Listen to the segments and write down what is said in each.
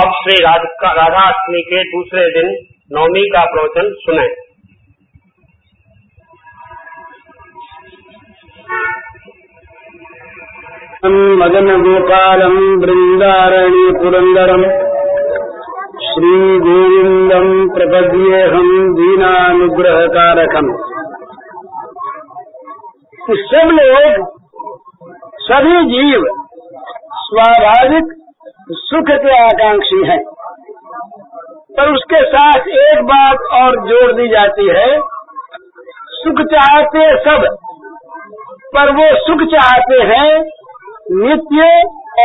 अब श्री राधाष्टमी के दूसरे दिन नवमी का प्रवचन सुने। मदन गोपाल वृंदावणी पुरंदरम श्री गोविंदम प्रपद्ये हम दीनानुग्रह कारकम। सब लोग सभी जीव स्वाभाविक सुख के आकांक्षी हैं, पर उसके साथ एक बात और जोड़ दी जाती है, सुख चाहते सब, पर वो सुख चाहते हैं नित्य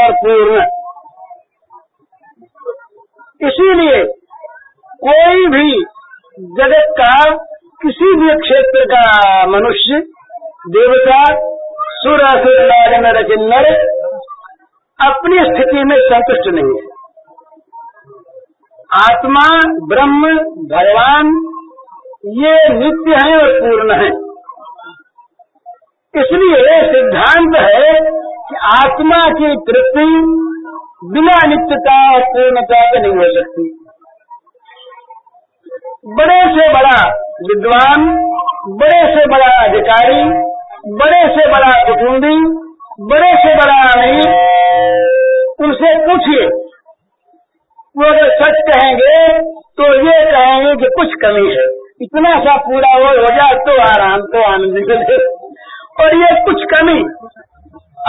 और पूर्ण। इसीलिए कोई भी जगत का किसी भी क्षेत्र का मनुष्य, देवता, सुर, असुर, नाग, किन्नर अपनी स्थिति में संतुष्ट नहीं है। आत्मा, ब्रह्म, भगवान ये नित्य है और पूर्ण है। इसलिए सिद्धांत है कि आत्मा की तृप्ति बिना नित्यता और पूर्णता के नहीं हो सकती। बड़े से बड़ा विद्वान, बड़े से बड़ा अधिकारी, बड़े से बड़ा कुटुंबी, बड़े से बड़ा अमीर, उनसे पूछिए, वो अगर सच कहेंगे तो ये कहेंगे कि कुछ कमी है, इतना सा पूरा हो जाए तो आराम तो आनंद मिले। और ये कुछ कमी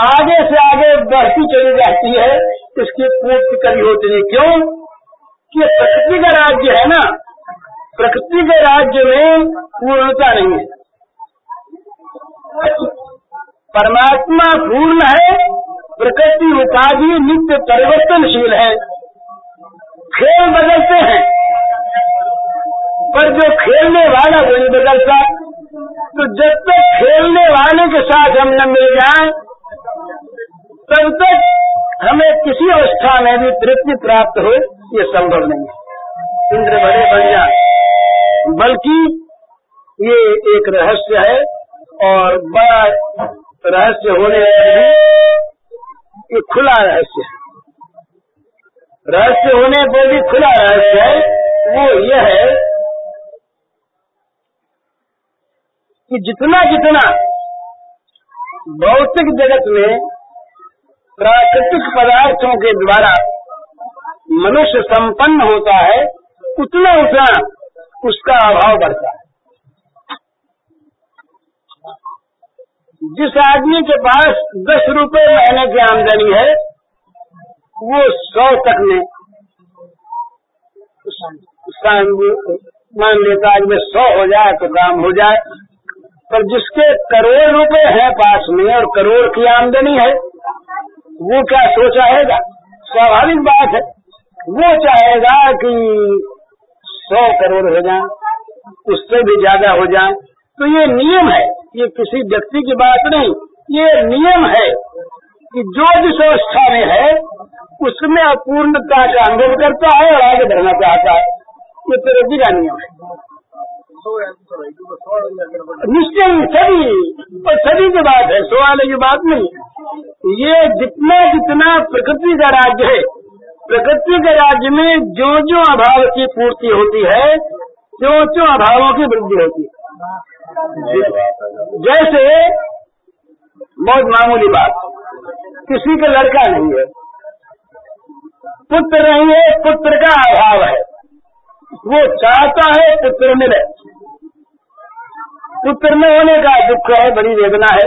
आगे से आगे बढ़ती चली जाती है, इसकी पूर्ति कभी होती नहीं। क्यों कि प्रकृति का राज्य है ना, प्रकृति के राज्य में पूर्णता नहीं है। परमात्मा पूर्ण है, प्रकृति उपाधि नित्य परिवर्तनशील है, खेल बदलते हैं पर जो खेलने वाला वो नहीं बदलता। तो जब तक खेलने वाले के साथ हम न मिल जाए तब तक हमें किसी अवस्था में भी तृप्ति प्राप्त हो ये संभव नहीं है। इंद्र बड़े बढ़िया, बल्कि ये एक रहस्य है और बड़ा रहस्य होने ये खुला रहस्य है। रहस्य होने पर भी खुला रहस्य है, वो ये है कि जितना जितना भौतिक जगत में प्राकृतिक पदार्थों के द्वारा मनुष्य संपन्न होता है, उतना उतना उसका अभाव बढ़ता है। जिस आदमी के पास 10 रुपए महीने की आमदनी है, वो 100 तक में मान लेता है, मैं 100 हो जाए तो काम हो जाए। पर जिसके करोड़ रुपए है पास में और करोड़ की आमदनी है, वो क्या सोचेगा? स्वाभाविक बात है, वो चाहेगा कि 100 करोड़ हो जाए, उससे भी ज्यादा हो जाए। तो ये नियम है, ये किसी व्यक्ति की बात नहीं, ये नियम है कि जो जिस अवस्था में है उसमें अपूर्णता का अनुभव करता है और आगे बढ़ना चाहता है। ये प्रकृति का नियम है, निश्चय सभी की बात है, सवाल की बात नहीं है। ये जितना जितना प्रकृति का राज्य है, प्रकृति के राज्य में जो जो अभाव की पूर्ति होती है, जो जो अभावों की वृद्धि होती है। जैसे बहुत मामूली बात, किसी का लड़का नहीं है, पुत्र नहीं है, पुत्र का अभाव है, वो चाहता है पुत्र मिले, पुत्र न होने का दुख है, बड़ी वेदना है,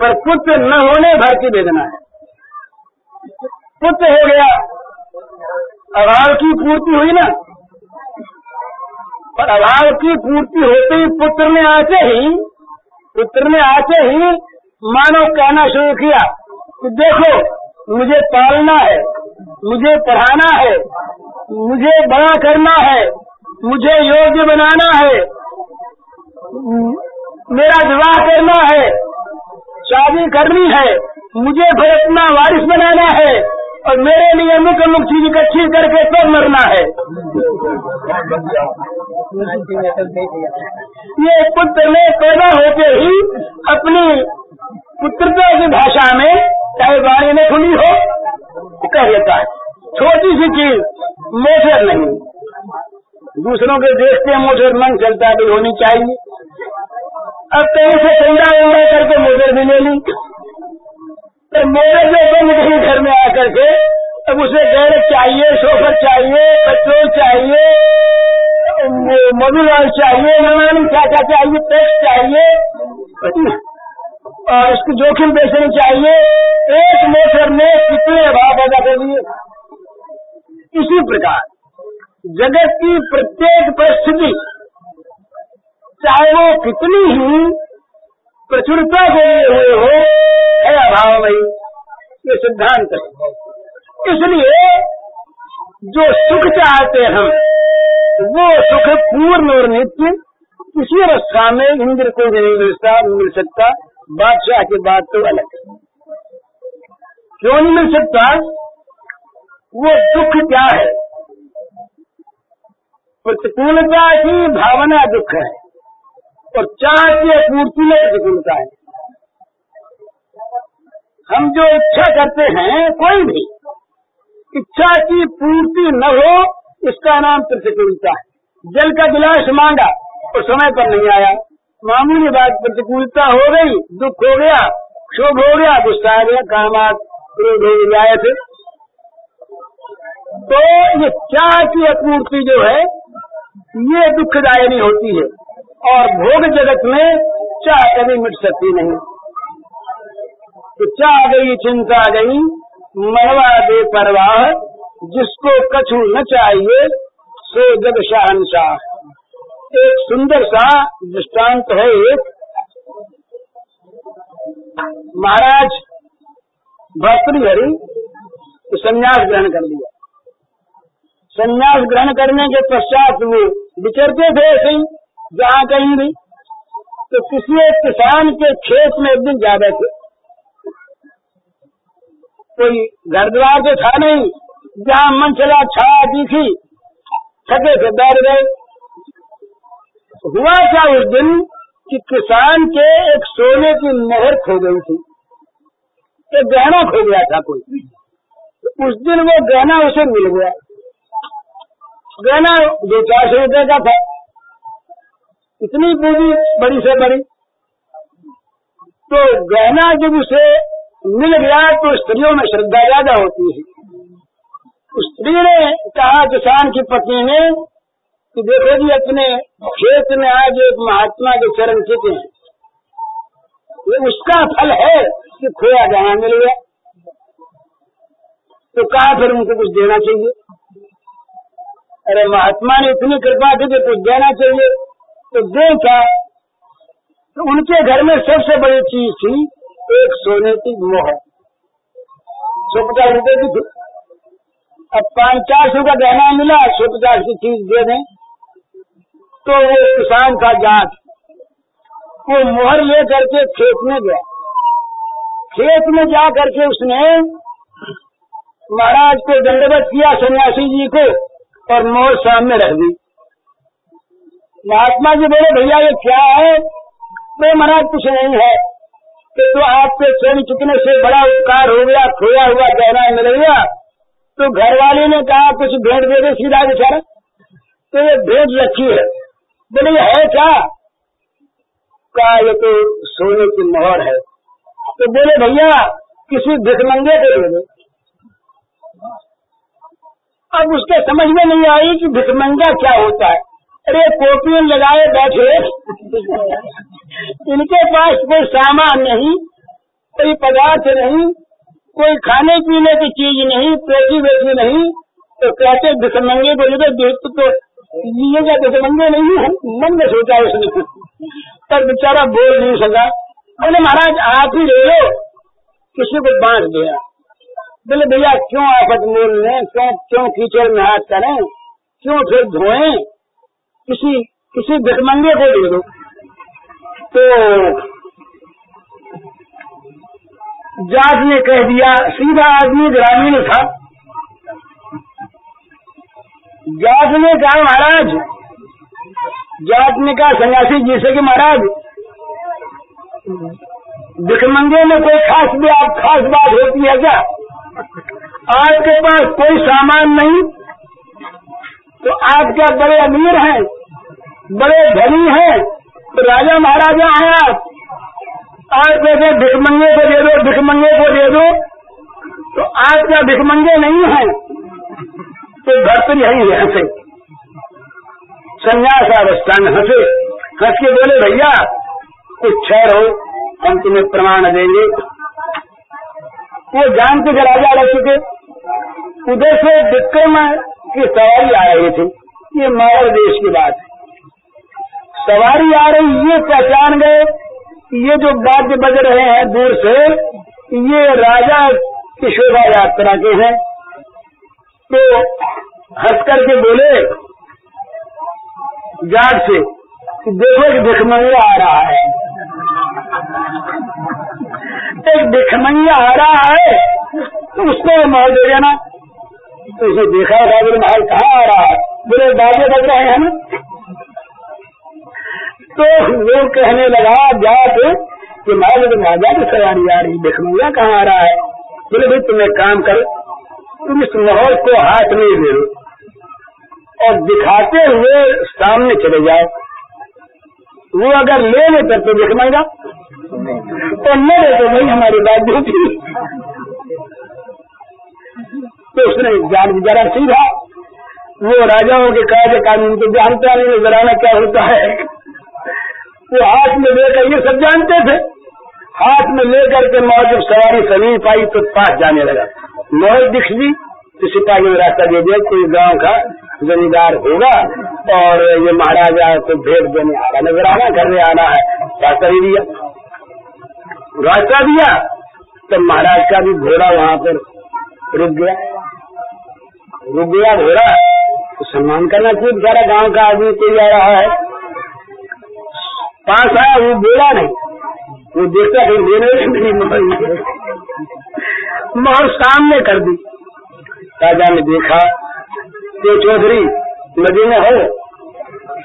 पर पुत्र न होने भर की वेदना है। पुत्र हो गया, अभाव की पूर्ति हुई ना, पर अभाव की पूर्ति होते ही पुत्र में आते ही मानो कहना शुरू किया कि देखो मुझे पालना है, मुझे पढ़ाना है, मुझे बड़ा करना है, मुझे योग्य बनाना है, मेरा विवाह करना है, शादी करनी है, मुझे भरतना वारिस बनाना है और मेरे लिए अमुक चीज इकट्ठी करके सब तो मरना है। ये पुत्र में पैदा होते ही अपनी पुत्रता की भाषा में चाहे वाणी में खुली हो कह लेता है, छोटी सी चीज मोटर नहीं, दूसरों के देखते हैं मोटर मन चलता भी होनी चाहिए। अब कहीं से ठंडा उड़ा करके मोटर भी ले ली, तो मोटर जो बंद कहीं घर में आकर के अब उसे गैर चाहिए, शोफर चाहिए, पेट्रोल चाहिए, मोबिल चाहिए, नमानी चाचा चाहिए, पेस्ट चाहिए और इसको जोखिम बेचनी चाहिए। एक मोटर ने कितने अभाव पैदा कर दिए। इसी प्रकार जगत की प्रत्येक परिस्थिति चाहे वो कितनी ही प्रचुरता के लिए हुए हो है अभाव भाई, ये सिद्धांत है। इसलिए जो सुख चाहते हम वो सुख पूर्ण और नित्य किसी अवस्था में इंद्र को नहीं मिल सकता। बादशाह की बात तो अलग है, क्यों नहीं मिल सकता? वो दुख क्या है? प्रतिकूलता की भावना दुख है और चाह की पूर्ति में प्रतिकूलता है। हम जो इच्छा करते हैं कोई भी इच्छा की पूर्ति न हो इसका नाम प्रतिकूलता है। जल का गिलास मांगा और समय पर नहीं आया, मामूली बात प्रतिकूलता हो गई, दुख हो गया, क्षोभ हो गया, गुस्सा आ गया, कामात क्रोध हो गया। तो ये चाह की अपूर्ति जो है ये दुखदायिनी होती है और भोग जगत में चाह कभी मिट सकती नहीं। तो चाह गई चिंता गई मरवा बे परवाह, जिसको कछु न चाहिए सो जग शहंशाह। एक सुंदर सा दृष्टांत है। एक महाराज भर्तृहरि तो संन्यास ग्रहण कर लिया। संन्यास ग्रहण करने के पश्चात वो विचरते थे कहीं जहाँ कहीं भी। तो किसी एक किसान के खेत में एक दिन ज्यादा थे, कोई घर द्वार तो था नहीं, जहाँ मन चला छाया दिखी, थके से बैठ गए। हुआ था उस दिन कि किसान के एक सोने की मोहर खो गई थी, एक गहना खो गया था कोई। उस दिन वो गहना उसे मिल गया। गहना 200-400 रुपए का था, इतनी पूंजी बड़ी से बड़ी। तो गहना जब उसे मिल गया तो स्त्रियों में श्रद्धा ज्यादा होती है। स्त्री ने कहा किसान की पत्नी ने कि देखो जी अपने खेत में आज एक महात्मा के चरण चिते हैं, ये उसका फल है कि खोया गहना मिल गया। तो कहा फिर उनको कुछ देना चाहिए। अरे महात्मा ने इतनी कृपा की कि कुछ देना चाहिए, तो देखा तो उनके घर में सबसे बड़ी चीज थी एक सोने की मोहर, 150 रुपए की थी। अब 500-400 का गहना मिला, 150 की चीज दे दें। तो वो किसान का जात वो मोहर ले करके खेत में गया। खेत में जा करके उसने महाराज को दंडवत किया, सन्यासी जी को, और मोहर सामने रख दी। महात्मा जी बोले भैया ये क्या है? तो महाराज कुछ नहीं है, तो आपके चरण चुकने से बड़ा उपकार हो गया, खोया हुआ गहना मिल गया। तो घर वाले ने कहा कुछ भेंट दे दे सीधा बेचारा। तो ये भेंट रखी है, बोले है क्या? कहा ये तो सोने की मोहर है। तो बोले भैया किसी भिखमंगे को दे दो। अब उसके समझ में नहीं आई कि भिखमंगा क्या होता है। अरे कोपियां लगाए बैठे इनके पास कोई सामान नहीं, कोई पदार्थ नहीं, कोई खाने पीने की चीज नहीं, पेटी वेटी नहीं। तो कहते भिखमंगे को दे दो। तो ये क्या भिखमंगे नहीं है, मन में सोचा उसने, पर बेचारा बोल नहीं सका। बोले महाराज आप ही ले लो, किसी को बांट दिया। बोले भैया क्यों आफत मोल लें, क्यों कीचड़ में हाथ करें, क्यों फिर धोए, किसी भिखमंगे को दे दो। तो जाट ने कह दिया, सीधा आदमी ग्रामीण था। जाट ने कहा महाराज, जाट ने कहा सन्यासी जी से कि महाराज भिखमंगे में कोई खास बात होती है क्या? आपके पास कोई सामान नहीं, तो आप क्या बड़े अमीर हैं, बड़े धनी हैं, तो राजा महाराजा हैं आप। आप जैसे भिखमंगे को दे दो, भिखमंगे को दे दो, तो आप क्या भिखमंगे नहीं हैं, तो भर्तृहरि हंसे, संन्यास अवस्था में हंसे, हंस के बोले भैया कुछ ठहरो, हम तुम्हें प्रमाण देंगे। वो जानते थे राजा रह चुके, उधर से विक्रम की सवारी आ रही थी, ये मौर्य देश की बात है। सवारी आ रही, ये पहचान गए ये जो वाद्य बज रहे हैं दूर से, ये राजा की शोभा यात्रा के हैं। तो हंस करके बोले जाट से, देखो कि भिखमंगा आ रहा है, एक भिखमंगा आ रहा है, तो उसको मार दे देना। तो उसे देखा राजा महाराज कहाँ आ रहा है, बोले बाजे बज रहे हैं ना। तो वो कहने लगा जात कि महाराज राजा की सवारी आ रही, भिखमंगा कहाँ आ रहा है। बोले भाई तुम एक काम करो, तुम इस माहौल को हाथ में ले लो और दिखाते हुए सामने चले जाओ, वो अगर ले लेते तो भिखमंगा, तो न लेते भाई हमारी बात झूठी। तो उसने जान गुजारा सीधा, वो राजाओं के कायदे कानून को जानता नहीं, जराना क्या होता है। वो हाथ में लेकर, ये सब जानते थे, हाथ में लेकर के मौज जब सवारी समीप आई तो पास जाने लगा। मौज दिख दी तो सिपाही में रास्ता दे दिया, कोई गांव का जमींदार होगा और ये महाराजा को भेंट देने आ रहा, नजर आना करने आना है, रास्ता ही दिया। रास्ता दिया तो महाराज का भी घोड़ा वहाँ पर रुक गया, रुक गया घोड़ा। तो सम्मान करना चाहिए, बेचारा गांव का आदमी कोई आ रहा है, पास आया, वो बोला नहीं, वो देखता कहीं देने मोहर सामने कर दी। राजा ने देखा तो चौधरी मदीना हो,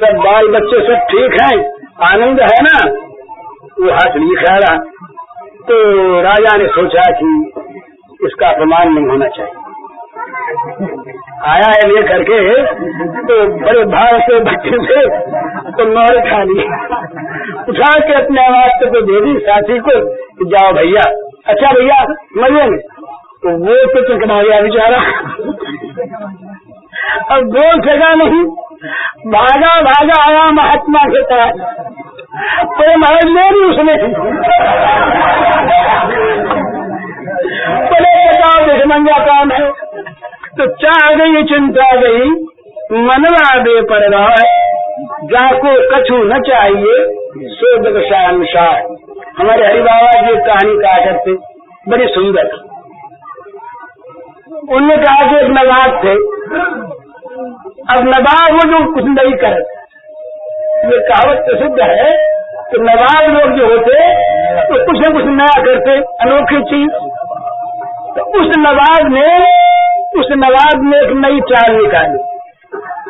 सब बाल बच्चे सब ठीक हैं, आनंद है ना। वो हाथ नहीं खा रहा, तो राजा ने सोचा कि इसका अपमान नहीं होना चाहिए, आया है ये करके तो बड़े भाव से बच्चे से तो मार खा ली, उठा के अपने आवाज को दे दी साथी को, जाओ भैया, अच्छा भैया मजे में। तो वो तो चकमाया बेचारा, अब बोल सका नहीं, भागा भागा आया महात्मा के पास, पर महाराज ले ली उसने, बड़े बताओ भिखमंगा काम है। तो चाह गई चिंता गई, मनवा बे परवाह, जाको कछु न चाहिए सो दशानुसार। हमारे हरि बाबा जी कहानी कहा करते, बड़ी सुंदर। उनने कहा कि एक नवाब थे, अब नवाब वो जो कुछ नहीं करे, ये कहावत प्रसिद्ध है कि नवाब लोग जो होते तो कुछ न कुछ नया करते, अनोखी चीज। तो उस नवाब ने एक नई चाल निकाली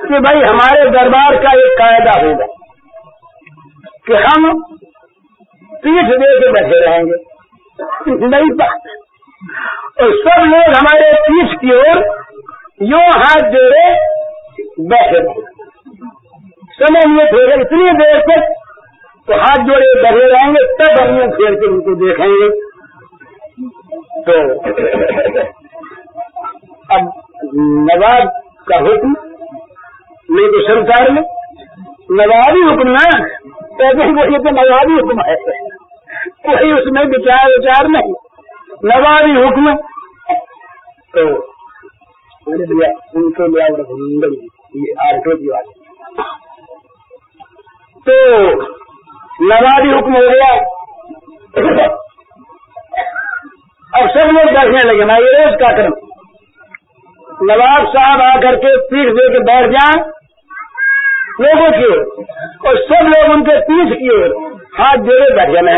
कि भाई हमारे दरबार का एक कायदा होगा कि हम पीठ दे के बैठे रहेंगे, नई बात, और सब लोग हमारे पीठ की ओर यो हाथ जोड़े बैठे, समय ये फेरे इतनी देर तक तो हाथ जोड़े बैठे रहेंगे, तब हम ये फेर के उनको देखेंगे। तो अब नवाब का हुक्म नहीं तो सरकार में नवाबी हुक्म ना, कहते हैं ये तो नवाबी हुक्म है, कोई उसमें विचार नहीं, नवाबी हुक्म। तो उनको ये आर्टो की बात, तो नवाबी हुक्म हो गया। अब सब लोग बैठने लगे, मैं ये रोज का क्रम, नवाब साहब आकर के पीठ दे के बैठ जाए लोगों की ओर, और सब लोग उनके पीठ की ओर हाथ जोड़े बैठ जाने।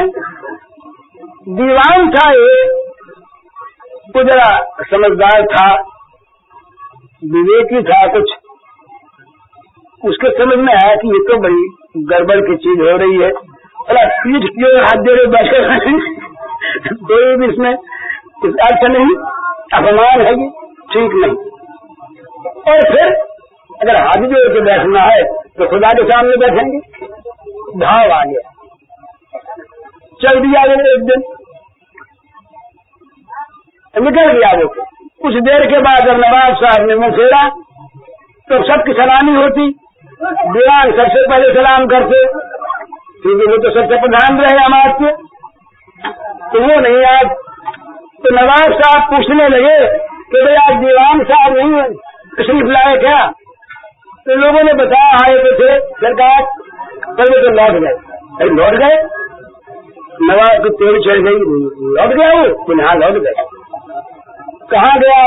दीवान था एक, जरा समझदार था, विवेकी था, कुछ उसके समझ में आया कि ये तो बड़ी गड़बड़ की चीज हो रही है, अरे पीठ क्यों हाथ दे रहे बैठे, कोई भी इसमें कुछ अर्थ नहीं, अपमान है ये। ठीक नहीं। और फिर अगर हाथ जोड़ के बैठना है तो खुदा के सामने बैठेंगे, भाव आ गया, चल दिया वो एक दिन, निकल गया वो। कुछ देर के बाद जब नवाब साहब ने मुंह फेरा तो सबकी सलामी होती, दीवान सबसे पहले सलाम करते, क्योंकि वो तो सबसे प्रधान रहे हम आपके, तो वो नहीं आज। तो नवाब साहब पूछने लगे कि भाई आज दीवान साहब नहीं तशरीफ लाए क्या? तो लोगों ने बताया आए तो थे सरकार, पर वो तो लौट गए। अरे लौट गए? नवाब की तेरी चढ़ गई, लौट गया वो? फिर हाँ लौट गए। कहाँ गया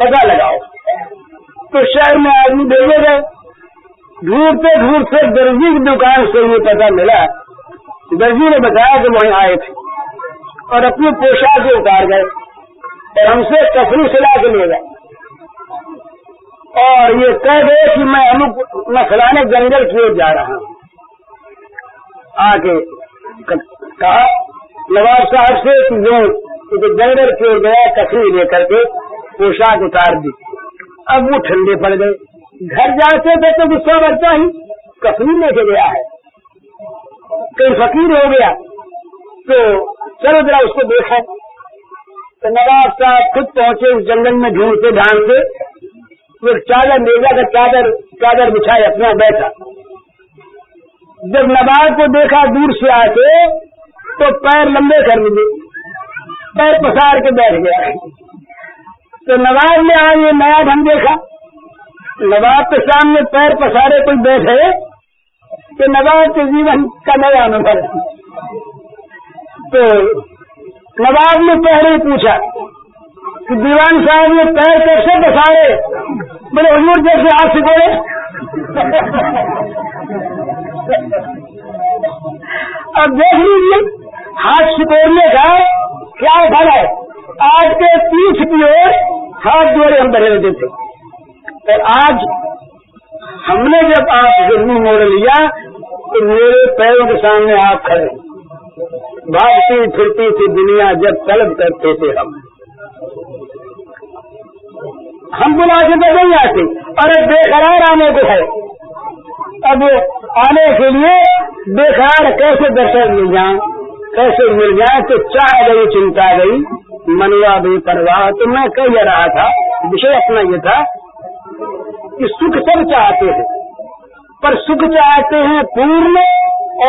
पता लगाओ। तो शहर में आदमी भेजे गए, ढूंढते ढूंढते दर्जी की दुकान से ये पता मिला, दर्जी ने बताया कि वहीं आए थे और अपनी पोशाक उतार गए और हमसे कफनी सिला के ले गए और ये कह गए कि मैं फलाने जंगल की ओर जा रहा हूँ। आके कहा नवाब साहब से कि जंगल की ओर गया, कफनी लेकर के पोशाक उतार दी। अब वो ठंडे पड़ गए, घर जाते थे तो गुस्सा बचता ही, कफनी लेके गया है, कहीं फकीर हो गया, तो चलो जरा उसको देखो। तो नवाब साहब खुद पहुंचे उस जंगल में, ढूंढते ढांढते वो चादर मेजा का चादर बिछाए अपना बैठा। जब नवाब को देखा दूर से आके तो पैर लंबे कर लिए, पैर पसार के बैठ गया। तो नवाब ने आज ये नया ढंग देखा, नवाब के सामने पैर पसारे कोई बैठे तो नवाब के जीवन का नया अनुभव। तो नवाब ने पहले ही पूछा कि दीवान साहब ने पैर कैसे पसारे? बोले हुजूर जैसे हाथ से बोले। अब देख लीजिए हाथ सिकोड़ने का क्या फल है। आज के पीठ की ओर हाथ जोड़े हम बने रहते थे, और आज हमने जब आपसे मुंह मोड़ लिया तो मेरे पैरों के सामने आप खड़े। भागती फिरती थी दुनिया जब तलब करते थे हम बुला के तो नहीं आते, अरे बेकरार आने को है। अब आने के लिए बेकरार कैसे दर्शन मिल जाए, कैसे मिल जाए, तो चाह गई चिंता गई मनुआ भी परवाह। तो मैं कह रहा था विषय अपना ये था कि सुख सब चाहते हैं, पर सुख चाहते हैं पूर्ण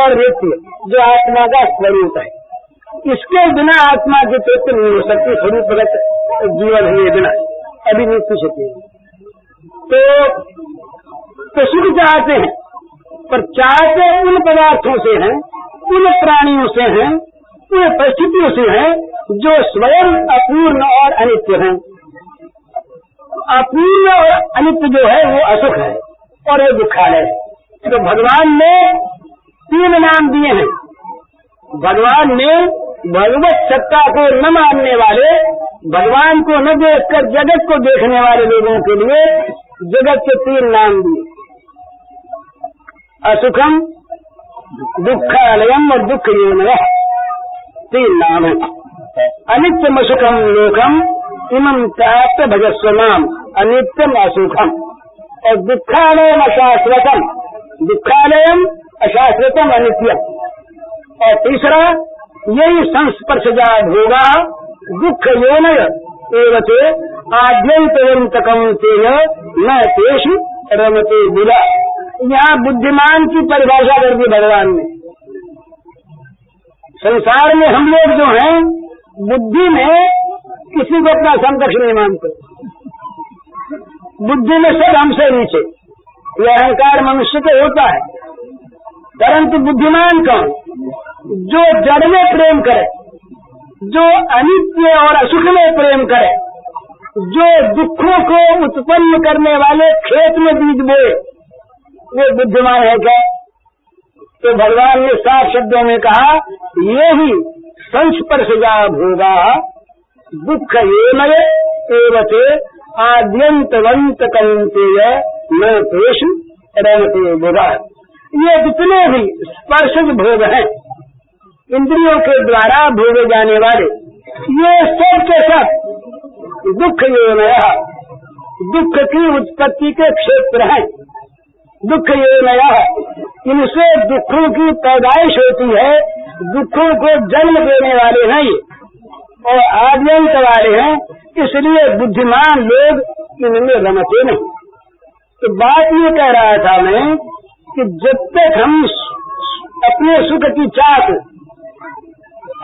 और नित्य जो आत्मा का स्वरूप है। इसके बिना आत्मा के तृप्ति नहीं हो सकती, स्वरूप जीवन हुए बिना अभी नहीं पूछ सकते। तो सुख चाहते हैं, पर चाहते उन पदार्थों से हैं, उन प्राणियों से हैं, उन परिस्थितियों से हैं जो स्वयं अपूर्ण और अनित्य हैं। अपूर्ण और अनित्य जो है वो असुख है और वो दुखालय है। तो भगवान ने तीन नाम दिए हैं। भगवान ने भगवत सत्ता को न मानने वाले, भगवान को न देखकर जगत को देखने वाले लोगों के लिए जगत के तीन नाम दिए, असुखम, दुखालयम और दुख योनय। तीन नाम है, अनित्यम असुखम लोकम इमं प्राप्त भजस्व नाम, अनित्यम असुखम और दुखालयम अशाश्वतम, दुखालयम अशाश्वतम अनित्यम। और तीसरा यही संस्पर्शजा भोगा दुख योनय एवते आद्यंतकम तेन न तेषु रमते बुला। यहाँ बुद्धिमान की परिभाषा कर दी भगवान ने। संसार में हम लोग जो हैं बुद्धि में किसी को अपना समकक्ष नहीं मानते, बुद्धि में सब हमसे नीचे, यह अहंकार मनुष्य को होता है। परंतु बुद्धिमान कौन? जो जड़ में प्रेम करे, जो अनित्य और असुख में प्रेम करे, जो दुखों को उत्पन्न करने वाले खेत में बीज बोए, वो बुद्धिमान है क्या? तो भगवान ने साफ शब्दों में कहा ये ही संस्पर्शजा भोगा दुख ये नये एवते आद्यंतवंतकंतेय न पेश रमते बुधा। ये जितने भी स्पर्शज भोग हैं, इंद्रियों के द्वारा भोगे जाने वाले, ये सब के सब दुख ये नया दुख की उत्पत्ति के क्षेत्र हैं। दुख ये नया है, इनसे दुखों की पैदाइश होती है, दुखों को जन्म देने वाले हैं ये, और आद्यंत वाले हैं, इसलिए बुद्धिमान लोग इनमें रमते नहीं। तो बात ये कह रहा था मैं कि जब तक हम अपने सुख की चाक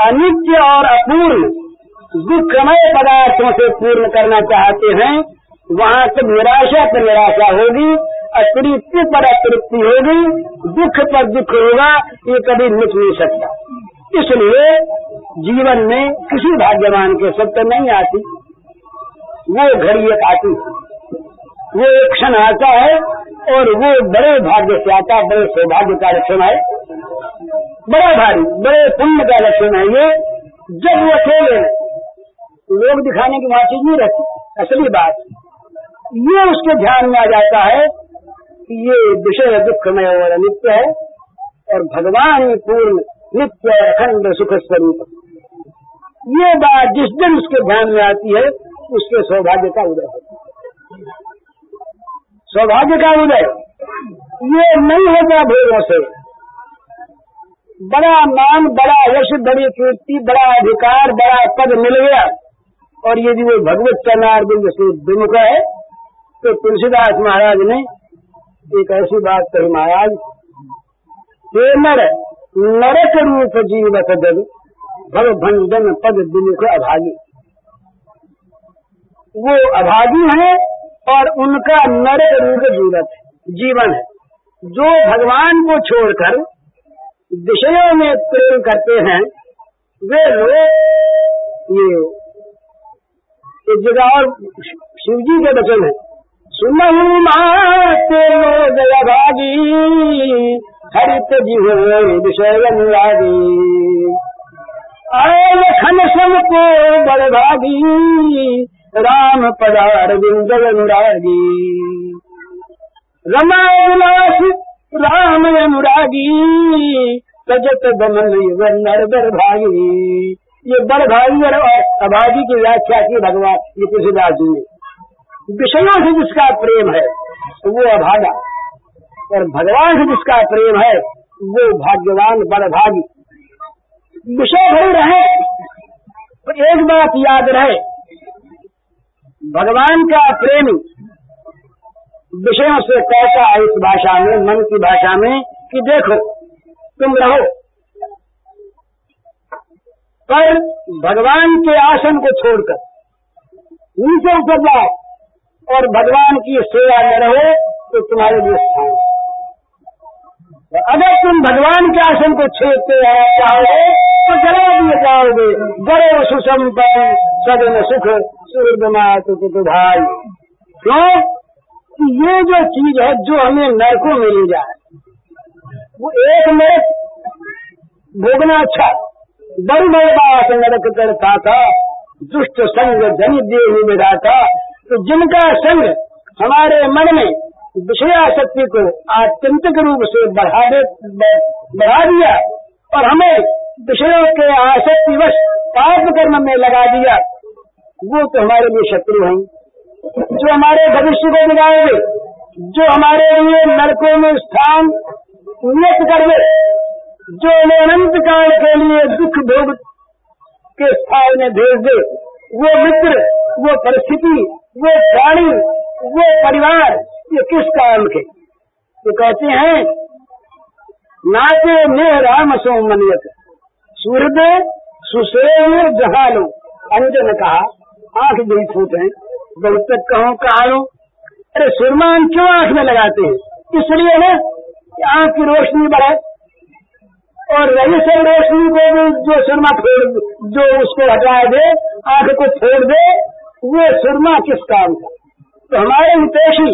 अनित्य और अपूर्ण दुखमय पदार्थों से पूर्ण करना चाहते हैं, वहाँ तब निराशा पर निराशा होगी, अतृप्ति पर अतृप्ति होगी, दुख पर दुख होगा, ये कभी मिट नहीं सकता। इसलिए जीवन में किसी भाग्यवान के सत्य नहीं आती, वो घड़ी एक आती, वो एक क्षण आता है और वो बड़े भाग्य से आता, बड़े सौभाग्य का लक्षण है, बड़ा भारी बड़े पुण्य का लक्षण है ये। जब वो अकेले लोग दिखाने की बात नहीं रहती, असली बात ये उसके ध्यान में आ जाता है कि ये विषय दुखमय और नित्य है और भगवान ही पूर्ण नित्य अखंड सुख स्वरूप। ये बात जिस दिन उसके ध्यान में आती है, उसके सौभाग्य का उदय होता, सौभाग्य का उदय। ये नहीं होता भोगों से, बड़ा मान, बड़ा यश, बड़ी कीर्ति, बड़ा अधिकार, बड़ा पद मिल गया, और यदि वो भगवत चरणारविंद से विमुख है, तो तुलसीदास महाराज ने एक ऐसी बात कही, महाराज हे नर नरक रूप जीवत जग भवभंजन पद विमुख अभागी। वो अभागी है और उनका नरक रूप जीवत जीवन है। जो भगवान को छोड़कर विषयों में प्रेम करते हैं, वे लोग ये जगह। और शिवजी के वचन है, सुनहु माते लोग अभागी हरित जीव विषय अनुरागी आय खन सब को बरभागी राम पदार बिंदल अनुरागी रमा उल्लास राम अनुरागी सजत दमन युग नर बरभागी। ये बरभागी और अभागी की व्याख्या की भगवान ये तुलसीदास जी ने। विषयों से जिसका प्रेम है वो अभागा, और भगवान से जिसका प्रेम है वो भाग्यवान बरभागी। विषय भरे रहे पर एक बात याद रहे, भगवान का प्रेमी विषयों से कहता है इस भाषा में, मन की भाषा में, कि देखो तुम रहो, पर भगवान के आसन को छोड़कर नीचे उतर जाओ और भगवान की सेवा में रहो तो तुम्हारे लिए स्थान। तो अगर तुम भगवान के आसन को छोड़ते रहना चाहोगे तो जरा दिए जाओगे। बड़े सुसंपत्ति सदन सुख सूर्य भाई, क्यों? ये जो चीज है जो हमें नरकों में ले जाए, वो एक नरक भोगना अच्छा। बड़ी बड़े नरक करता था दुष्ट संग धनी देवी विधाता। तो जिनका संग हमारे मन में विषयाशक्ति को आत्यंतिक रूप से बढ़ा दिया और हमें विषयों के आसक्तिवश पाप कर्म में लगा दिया, वो तो हमारे लिए शत्रु हैं, जो हमारे भविष्य को बिगाड़े, जो हमारे लिए नरकों में स्थान नियत कर दे, जो अनंत काल के लिए दुख भोग के स्थान में भेज दे। वो मित्र, वो परिस्थिति, वो प्राणी, वो परिवार, ये किस काम के? ये कहते हैं नाते नेह राम सो मनियत सूर्य सुसेव जहा लो। अंजन ने कहा आंख बड़ी फूट है, बहुत तक कहो कहा लो। अरे सुरमान क्यों आंख में लगाते हैं? इसलिए ना कि आंख की रोशनी बढ़े, और रही सब रोशनी को भी जो सुरमा फोड़, जो उसको हटा दे, आंख को फोड़ दे, वो सुरमा किस काम का? तो हमारे हितेशी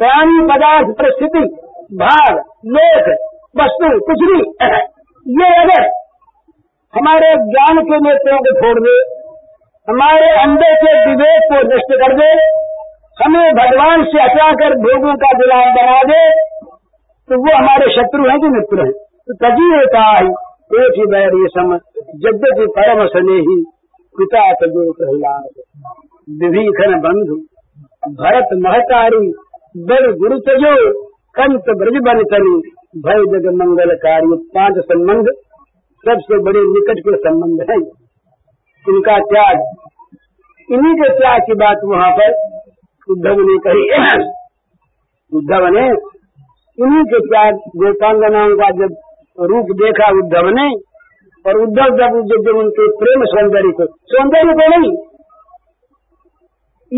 प्राणी, पदार्थ, परिस्थिति, भाग, लोक, वस्तु, कुछ भी ये अगर हमारे ज्ञान के नेत्रों को फोड़ दे, हमारे अंदर के विवेक को नष्ट कर दे, हमें भगवान से हटाकर भोगों का गुलाम बना दे, तो वो हमारे शत्रु हैं कि मित्र हैं? तो तजी होता है एक ही बैर ये समझ जगत परम सने ही पिता तजो कहलाए विभीषण बंधु भरत महतारी बल गुरु सजो कंत ब्रज बन सनी भय जग मंगल कार्य। पांच संबंध सबसे बड़े निकट के संबंध हैं। इनका त्याग, इन्हीं के त्याग की बात वहाँ पर उद्धव ने कही। उद्धव ने इन्हीं के त्याग गोपांगनाओं का जब रूप देखा उद्धव ने, और उद्धव जब उनके प्रेम सौंदर्य को नहीं,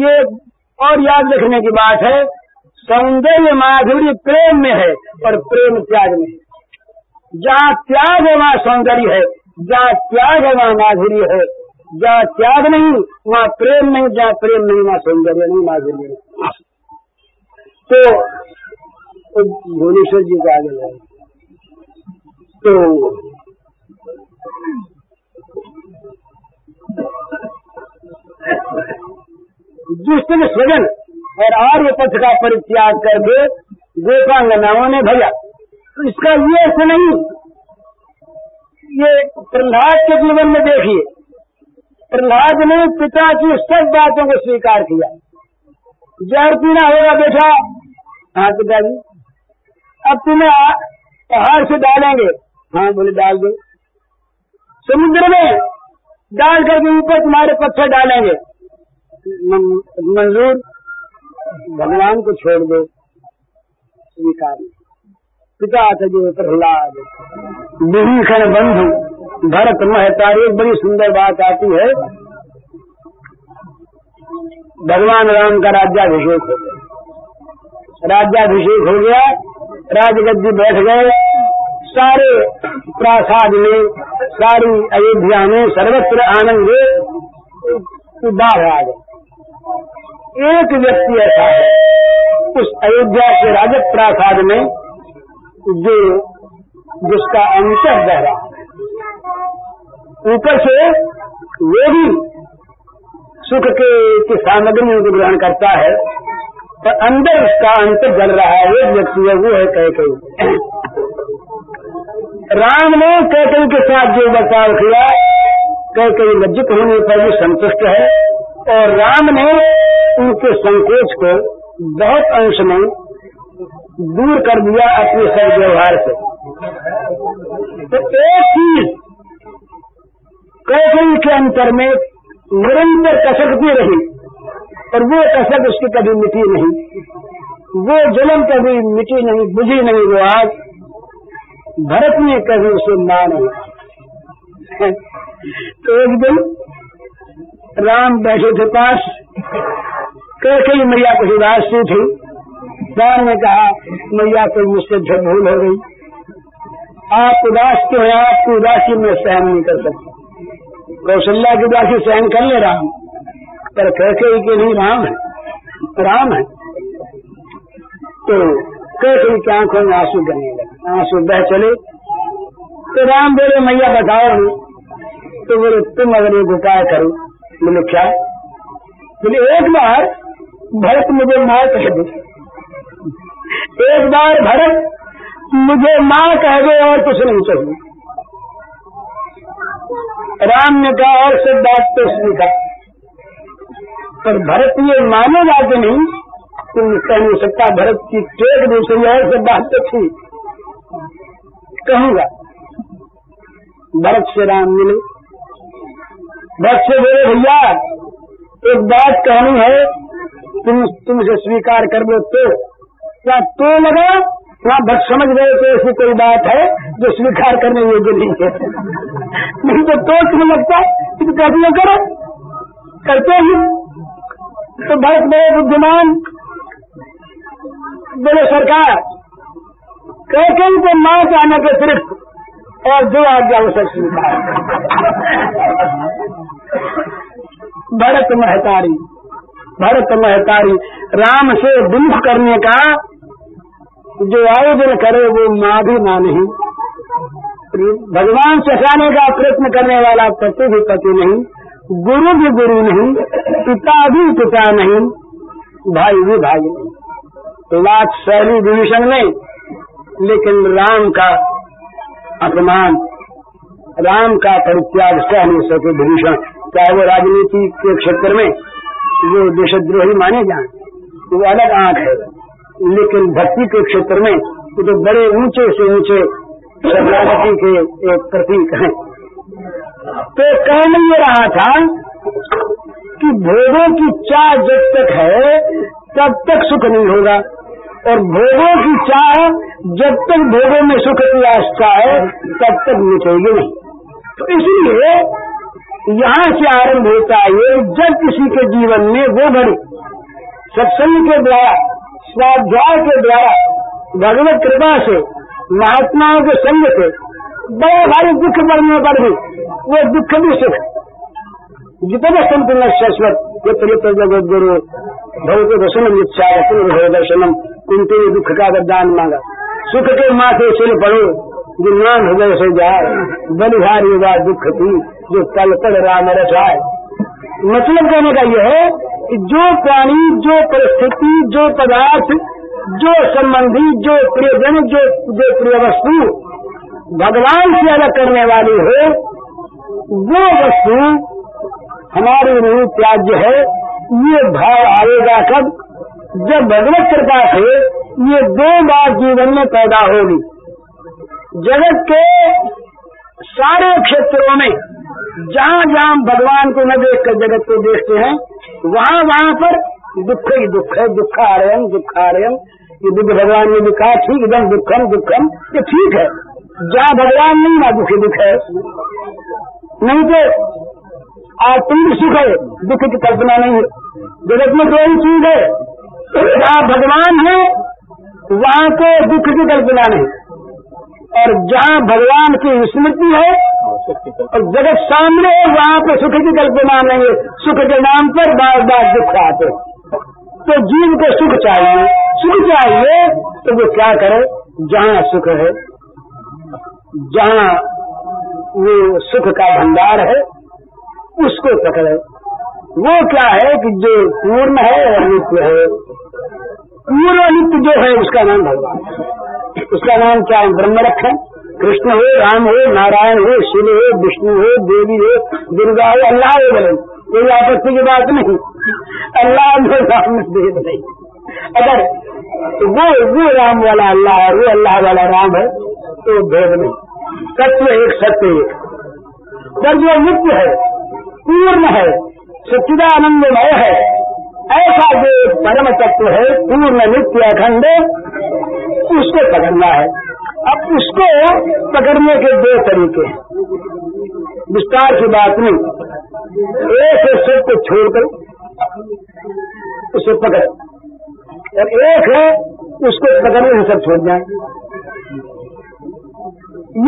ये और याद रखने की बात है, सौंदर्य माधुर्य प्रेम में है और प्रेम त्याग में है। जहाँ त्याग है वहाँ सौंदर्य है, जहाँ त्याग है वहाँ माधुर्य है, जहाँ त्याग नहीं वहाँ प्रेम नहीं, जहाँ प्रेम नहीं वहाँ सौंदर्य नहीं माधुर्य नहीं। तो भुवनेश्वर जी का आगे जाए तो दुष्ट के स्वजन और आर्य पथ का परित्याग करके गोपांगनाओं ने भजा। तो इसका ये ऐसा नहीं, ये प्रहलाद के जीवन में देखिए, प्रहलाद ने पिता की सब बातों को स्वीकार किया। जहर पीना होगा बेटा, हाँ पिताजी, अब तुम्हें पहाड़ से डालेंगे, हाँ बोले डाल दो, समुद्र में डाल करके ऊपर तुम्हारे पत्थर डालेंगे, मंजूर, भगवान को छोड़ दो, स्वीकार। पिता था जो प्रहलाद विभिषण बंधु भरत महतारी, एक बड़ी सुंदर बात आती है, भगवान राम का राज्याभिषेक हो गया, राज्याभिषेक हो गया, राजगद्दी बैठ गए, सारे प्रासाद में, सारी अयोध्या में, सर्वत्र आनंद उदार आ गए। एक व्यक्ति ऐसा है उस अयोध्या के राजक प्रासाद में जो जिसका अंतर बह रहा है, ऊपर से वो भी सुख के सामग्री को ग्रहण करता है, पर अंदर उसका अंतर जल रहा है। एक व्यक्ति है, वो है कैकेयी। राम ने कैकेयी के साथ जो बर्ताव किया, कैकेयी लज्जित होने पर भी संतुष्ट है, और राम ने उनके संकोच को बहुत अंश में दूर कर दिया अपने सब व्यवहार से। तो एक चीज कैकेयी के अंतर में निरंतर कसकती रही, और वो कसक उसकी कभी मिटी नहीं, वो जलन कभी मिटी नहीं, बुझी नहीं वो आग। भरत ने कभी उसे मान नहीं। तो एक दिन राम बैठे थे पास, कैकेयी मैया को उदास सी थी। राम ने कहा, मैया को मुझसे झूल हो गई, आप उदास क्यों हैं? आपकी उदासी मैं सहन नहीं कर सकती। कौशल्या की उदासी सहन कर ले राम, पर कैकेयी के नहीं, राम है, राम है। तो कैकेयी की आंखों में आंसू गिरने लगे, आंसू बह चले। तो राम बोले, मैया बताओ। तो बोले, तुम अगर एक उपाय करो। बोले क्या? बोले, एक बार भरत मुझे माँ कह दे, एक बार भरत मुझे माँ कह दे, और कुछ नहीं चाहिए। राम ने कहा, और सब बात तो उसने कहा, पर भरत ये मानेगा कि नहीं, तुम कह नहीं सकता। भरत की टेक दूसरी और से बात तो थी, कहूंगा। भरत से राम मिले, भरत से बोले, भैया एक बात कहनी है, तुमसे स्वीकार कर दो तो क्या? तो लगा क्या भक्त समझ गए तो ऐसी कोई बात है जो स्वीकार करने योग्य नहीं है, नहीं तो लगता तुम कहना करो, करते ही। तो भरत बड़े बुद्धिमान, बोले सरकार, कैकेयी को मां जाने के अतिरिक्त और दो आज्ञा हो सकती है। भरत महतारी राम से विमुख करने का जो आयोजन करे वो मां भी मां नहीं, भगवान से हटाने का प्रयत्न करने वाला पति भी पति नहीं, गुरु भी गुरु नहीं, पिता भी पिता नहीं, भाई भी भाई नहीं। बात शैली विभिषण में, लेकिन राम का अपमान, राम का परित्याग सह नहीं सके विभिषण, चाहे वो राजनीति के क्षेत्र में वो देशद्रोही माने जाए, वो अलग आंख है, लेकिन भक्ति के क्षेत्र में वो तो बड़े ऊंचे से ऊंचे भक्ति के एक प्रतीक हैं। तो कहने ये रहा था कि भोगों की चाह जब तक है तब तक सुख नहीं होगा, और भोगों की चाह जब तक भोगों में सुख की आस्था है तब तक मिटेगी नहीं। तो इसलिए यहाँ से आरंभ होता है, जब किसी के जीवन में वो घड़ी सत्संग के द्वारा, स्वाध्याय के द्वारा, भगवत कृपा से, महात्माओं के संग से बड़े भारी दुख बढ़ने पर भी वो दुख भी सुख जितने संपूर्ण शाश्वत ये प्रयुक्त जगत गुरु भव के दर्शनम इच्छा भव दर्शनम कुंती ने दुख का वरदान मांगा, सुख के माथे सिर पड़ो गुमान हो गए सो जाए बलिहारी हुआ दुख थी जो तल पर राम रचाए। मतलब कहने का यह है कि जो प्राणी, जो परिस्थिति, जो पदार्थ, जो संबंधी, जो प्रियजन, जो प्रिय वस्तु भगवान से अलग करने वाली है, वो वस्तु हमारे लिए त्याज्य है। ये भाव आएगा कब? जब भगवत कृपा से ये दो बार जीवन में पैदा होगी। जगत के सारे क्षेत्रों में जहाँ जहाँ भगवान को न देख कर जगत को देखते हैं वहाँ वहाँ पर दुख ही दुख है, दुखा रहे हम। ये बुद्ध भगवान ने भी कहा ठीक एकदम दुखम, ये ठीक है। जहाँ भगवान नहीं वहाँ दुखी दुख है, नहीं तो आत्म सुख है, दुख की कल्पना नहीं है। जगत में कोई चीज है, जहाँ भगवान है वहाँ को दुख की कल्पना नहीं, और जहाँ भगवान की स्मृति है और जगत सामने है वहाँ पर सुख की कल्पना नहीं है। सुख के नाम पर बार बार दुख आते। तो जीव को सुख चाहिए तो वो क्या करे? जहाँ सुख है, जहाँ वो सुख का भंडार है उसको पकड़े। वो क्या है कि जो पूर्ण है और नित्य है। पूर्ण नित्य जो है उसका नाम भगवान है। उसका नाम क्या है? ब्रह्म रखें। कृष्ण हो, राम हो, नारायण हो, शिव हो, विष्णु हो, देवी हो, दुर्गा हो, अल्लाह हो, बोले कोई आपत्ति की बात नहीं। अल्लाह में राम भेद नहीं। अगर वो राम वाला अल्लाह और वो अल्लाह वाला राम है तो भेद नहीं। सत्य एक, सत्य एक। पर जो नित्य है, पूर्ण है, सच्चिदानंदमय है, ऐसा जो परम तत्व है पूर्ण नित्य अखंड, उसको पकड़ना है। अब उसको पकड़ने के दो तरीके हैं, विस्तार की बात नहीं। एक है सबको छोड़कर उसे पकड़, और एक है उसको पकड़ने सब छोड़ जाए।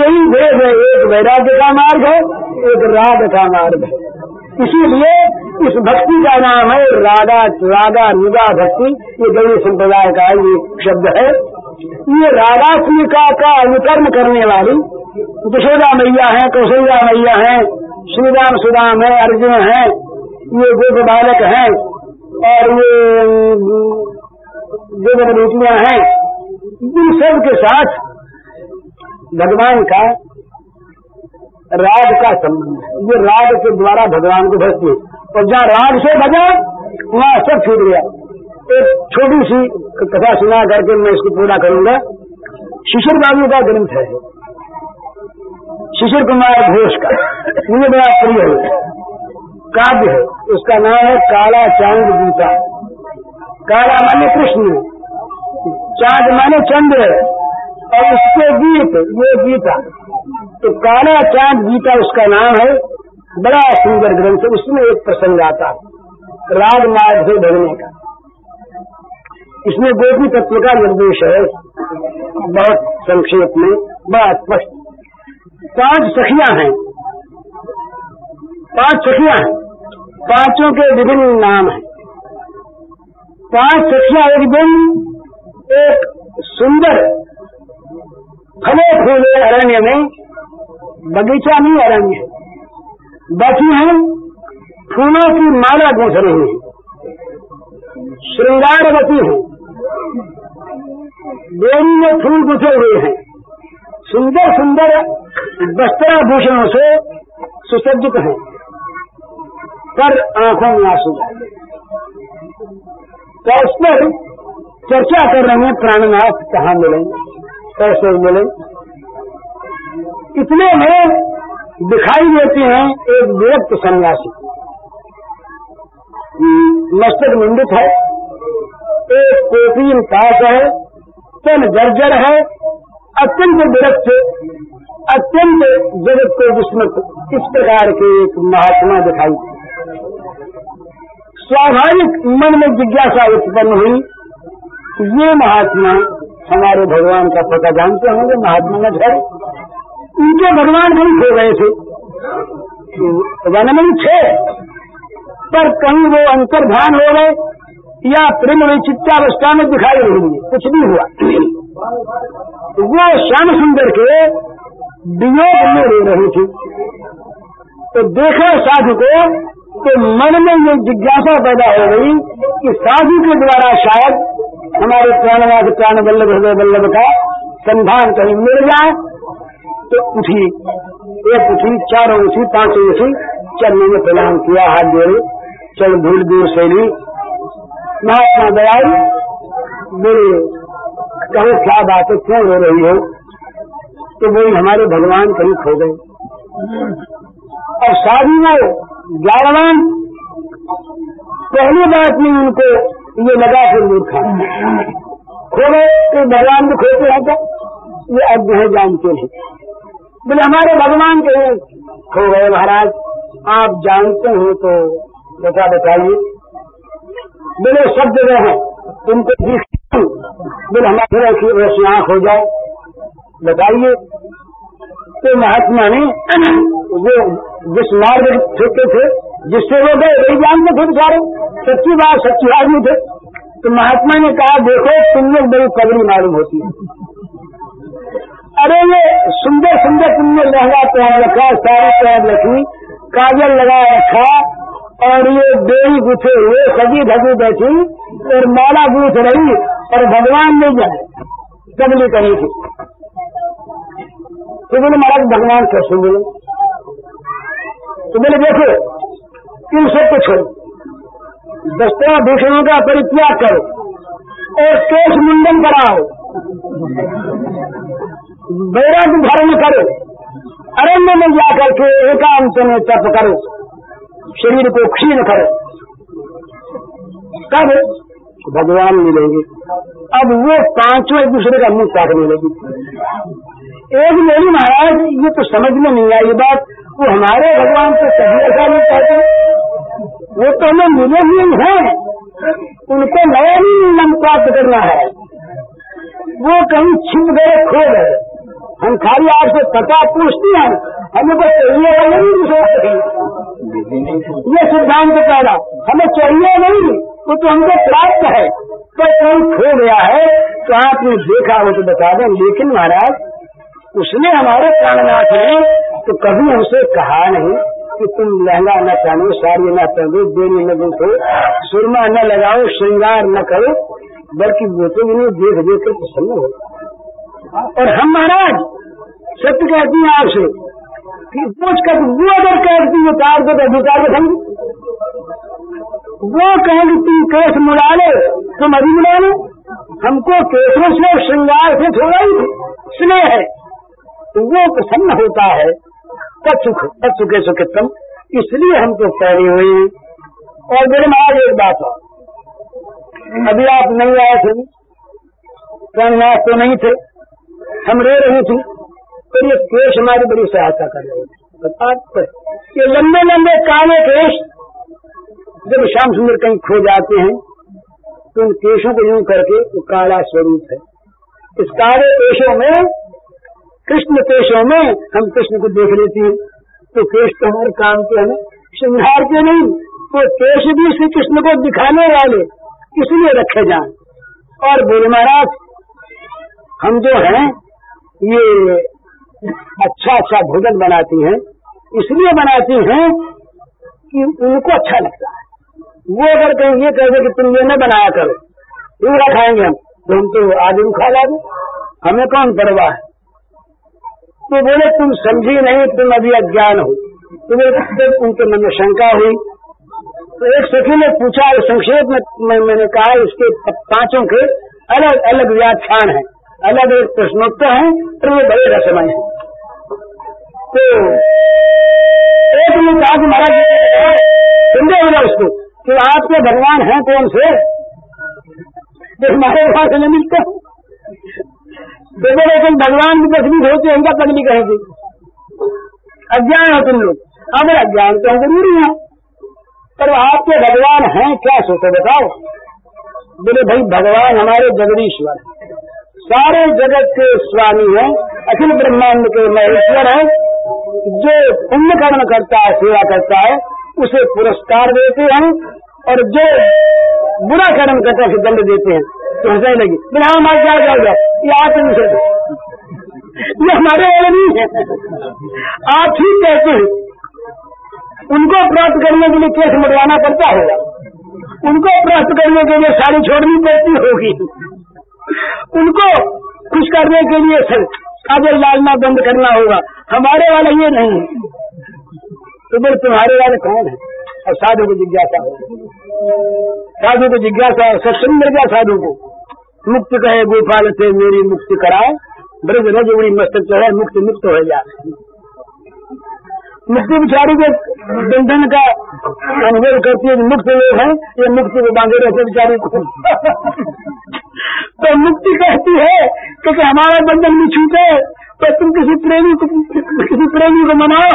यही भेद है। एक वैराग्य का मार्ग है, एक राग का मार्ग है। इसीलिए इस भक्ति का नाम है रागा भक्ति। ये गौड़ी संप्रदाय का ये शब्द है। ये राधाष्टमिका का अनुकरण करने वाली यशोदा मैया है, कौशल्या मैया है, श्रीराम सुदाम है, अर्जुन है, ये गोप बालक है, और ये गोप बेटियां हैं। इन सब के साथ भगवान का राग का संबंध है। ये राग के द्वारा भगवान को भजती है, और जहाँ राग से भजा वहाँ सब छूट गया। एक छोटी सी कथा सुना करके मैं इसको पूरा करूंगा। शिशु बाबू का ग्रंथ है, शिशु कुमार घोष का, मुझे बड़ा प्रिय है काव्य है। उसका नाम है काला चांद गीता। काला माने कृष्ण, चांद माने चंद्र, और उसके गीत ये गीता। तो काला चांद गीता उसका नाम है। बड़ा सुंदर ग्रंथ है। उसमें एक प्रसंग आता है राग मार्ग से भरने का। इसमें गोपी तत्व का निर्देश है, बहुत संक्षेप में, बड़ा स्पष्ट। पांच सखियां हैं, पांचों के विभिन्न नाम हैं। पांच सखियां एक दिन एक सुंदर फले फूले अरण्य में, बगीचा नहीं अरण्य है, बैठी है, फूलों की माला गूंथ रही है, श्रृंगारवती है, बेरी में फूल गुथे हुए हैं, सुंदर सुंदर वस्त्राभूषणों से सुसज्जित हैं, पर आंखों में आंसू। तो उस पर चर्चा कर रहे हैं, प्राणनाथ कहाँ मिलेंगे, कैसे मिलेंगे। इतने में दिखाई देते हैं एक विरक्त सन्यासी, मस्तक मुंडित है, एक कोपीन पास है, तन जर्जर है, अत्यंत विरक्त, अत्यंत जगत को विस्मृत, इस प्रकार के एक महात्मा दिखाई। स्वाभाविक मन में जिज्ञासा उत्पन्न हुई, ये महात्मा हमारे भगवान का पता जानते होंगे, महात्मा न घर उनके भगवान नहीं खो गए थे, वन में थे, पर कहीं वो अंतर्ध्यान हो गए या प्रेम में चित्तावस्था में दिखाई देंगे, कुछ भी हुआ वो श्याम सुंदर के वियोग में रो रही थी। तो देखा साधु को तो मन में ये जिज्ञासा पैदा हो गई कि साधु के द्वारा शायद हमारे प्राणनाथ प्राण बल्लभ हृदय बल्लभ का संधान कहीं मिल जाए। तो उठी, एक उठी, चारों उठी, पांचों उठी, चलने में प्रणाम किया, हाथ जोड़े, चल भूल दूर शैली महात्मा दयाल मेरे कहो क्या बात है, क्यों हो रही हो। तो वही हमारे भगवान कहीं खो गए। और साधु वो ज्ञानवान, पहली बात में उनको ये लगा कि मूर्खा खो गए, तो भगवान भी खोते हैं क्या, ये अब है जानते नहीं, बोले हमारे भगवान कहीं खो गए महाराज, आप जानते हो तो बता बताइए। बोले सब जगह है, तुमको दिख, बोले हमारे ऐसी वैसी आंख हो जाए, बताइए। तो महात्मा ने वो जिस मार्ग फेंकते थे जिससे वो गए वही जानते थे सारे, सच्ची बात, सच्ची आदमी थे। तो महात्मा ने कहा देखो तुम लोग बड़ी कबरी मालूम होती है, अरे ये सुंदर सुंदर तुमने लहंगा पहन रखा, साड़ी पहन रखी, काजल लगा रखा, और ये देवी गुथे हुए सभी धगी बैठी और माला गूथ रही, और भगवान नहीं जाए कबली करी थी। तो बोले महाराज भगवान कैसे मिले। तो बोले देखो इन सबको छोड़ो, दस्ता भूषणों का परित्याग करो और केश मुंडन कराओ, बैराग धारण करो, अरण्य में जाकर के एकांत में तप करो, शरीर को क्षीण करो, तब भगवान मिलेंगे। अब वो पांचों एक दूसरे का मुंह ताकने लगी। एक बोली महाराज ये तो समझ में नहीं आई बात, वो हमारे भगवान तो सभी ऐसा नहीं कहते, वो तो हमें मिले ही हैं, उनको नया ही नाम प्राप्त करना है, वो कहीं छिप गए, खो गए, हम खाली आपसे पता पूछते हैं, हमें बस चाहिए नहीं दूसरा, ये सिद्धांत पैदा, हमें चाहिए नहीं, वो तो हमको प्राप्त है, तो कोई खो गया है तो आपने देखा हो तो बता दें। लेकिन महाराज उसने हमारे प्राणनाथ ने तो कभी हमसे कहा नहीं कि तुम लहंगा न पहनो, साड़ी न पहनो, देवी न देखो, सुरमा न लगाओ, श्रृंगार न करो, बल्कि वो तो उन्हें देख देख कर प्रसन्न हो। और हम महाराज सत्य कहती हैं आपसे, पूछ कर वो अगर कहती उतार दो तो अधिकार समझो, वो कहेंगे तुम केस मुड़ा लो, तुम अभी मुड़ा लो, हमको केसों से श्रृंगार से थोड़ा ही स्नेह है, वो प्रसन्न होता है, तत्सुखे सुखितम, इसलिए हमको पहले हुए। और मेरे महाराज एक बात है, अभी आप नहीं आए थे, प्राणनाथ तो नहीं थे, हम रो रही थी, तो ये केश हमारी बड़ी सहायता कर रहे थे, अर्थात ये लंबे लंबे काले केश जब श्याम सुंदर कहीं खो जाते हैं तो इन केशों को यूं करके वो काला स्वरूप है, इस काले केशों में कृष्ण केशों में हम कृष्ण को देख लेते हैं। तो केश तो हमारे काम के, हमें श्रृंगार के नहीं, तो केश भी श्री कृष्ण को दिखाने वाले इसलिए रखे जाए। और बोले महाराज हम जो हैं ये अच्छा अच्छा भोजन बनाती हैं, इसलिए बनाती हैं कि उनको अच्छा लगता है, वो अगर कहीं ये कह दे कि तुम ये न बनाया करो, दूसरा खाएंगे हम, तो हम तो आदमी खा जाएंगे, हमें कौन परवाह है। तो बोले तुम समझी नहीं, तुम अभी अज्ञान हो। तो बोले उनके मन में शंका हुई, तो एक सखी ने पूछा, संक्षेप में मैंने कहा इसके पांचों के अलग अलग व्याख्यान है, अलग अलग प्रश्नोत्तर है और ये बड़े रसमय है। तो एक ने कहा कि महाराज संदेह होगा उसको कि आपके भगवान हैं कौन से, तो हमारे भगवान से नहीं मिलते देखो, लेकिन भगवान की तस्वीर होती उनका पगली कहेगी, अज्ञान हो तुम लोग। अब अज्ञान तो जरूरी है, पर आपके भगवान हैं क्या सोचो बताओ। बोले भाई भगवान हमारे जगदीश्वर सारे जगत के स्वामी हैं, अखिल ब्रह्मांड के महेश्वर हैं, जो पुण्य कर्म करता है सेवा करता है उसे पुरस्कार देते हैं और जो बुरा कर्म करता है उसे दंड देते हैं। तो हंसने लगी, बिना हमारे क्या जाओगे, ये आप ये हमारे नहीं है, आप ठीक कहते हैं। उनको प्राप्त करने के लिए केस मुड़वाना पड़ता होगा, उनको प्राप्त करने के लिए साड़ी छोड़नी पड़ती होगी, उनको खुश करने के लिए काजल डालना बंद करना होगा, हमारे वाले ये नहीं। तो फिर तुम्हारे वाले कौन है? और साधु को जिज्ञासा, साधु को जिज्ञासा, सत्संग मिल गया साधु को, मुक्त कहे गोपाल से मेरी मुक्ति कराए, ब्रज रज उड़ी मस्तक चढ़े, मुक्त मुक्त हो जाए। मुक्ति बिचारी के बंधन का अनुभव करती है, मुक्त लोग हैं ये, मुक्ति को बांधे रहते बिचारी को। तो मुक्ति कहती है क्योंकि हमारा बंधन नहीं छूटे, तो तुम किसी प्रेमी को मनाओ,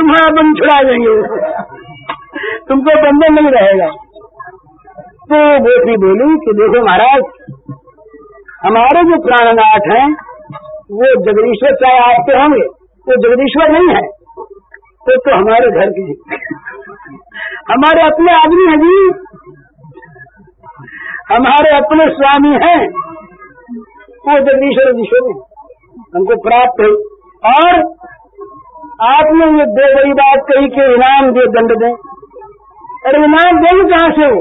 तुम्हारा बंधन छुड़ा देंगे, तुमको बंधन नहीं रहेगा। तो बेटी बोली कि देखो महाराज हमारे जो प्राणनाथ हैं वो जगदीश्वर चाहे आपके होंगे, वो जगदीश्वर नहीं है, तो हमारे घर की हमारे अपने आदमी हैं जी, हमारे अपने स्वामी हैं, वो जगदीश्वर ईश्वर हमको प्राप्त है। और आपने ये दो बड़ी बात कही कि इनाम दे दंड दें, और इनाम देंगे कहाँ से, हो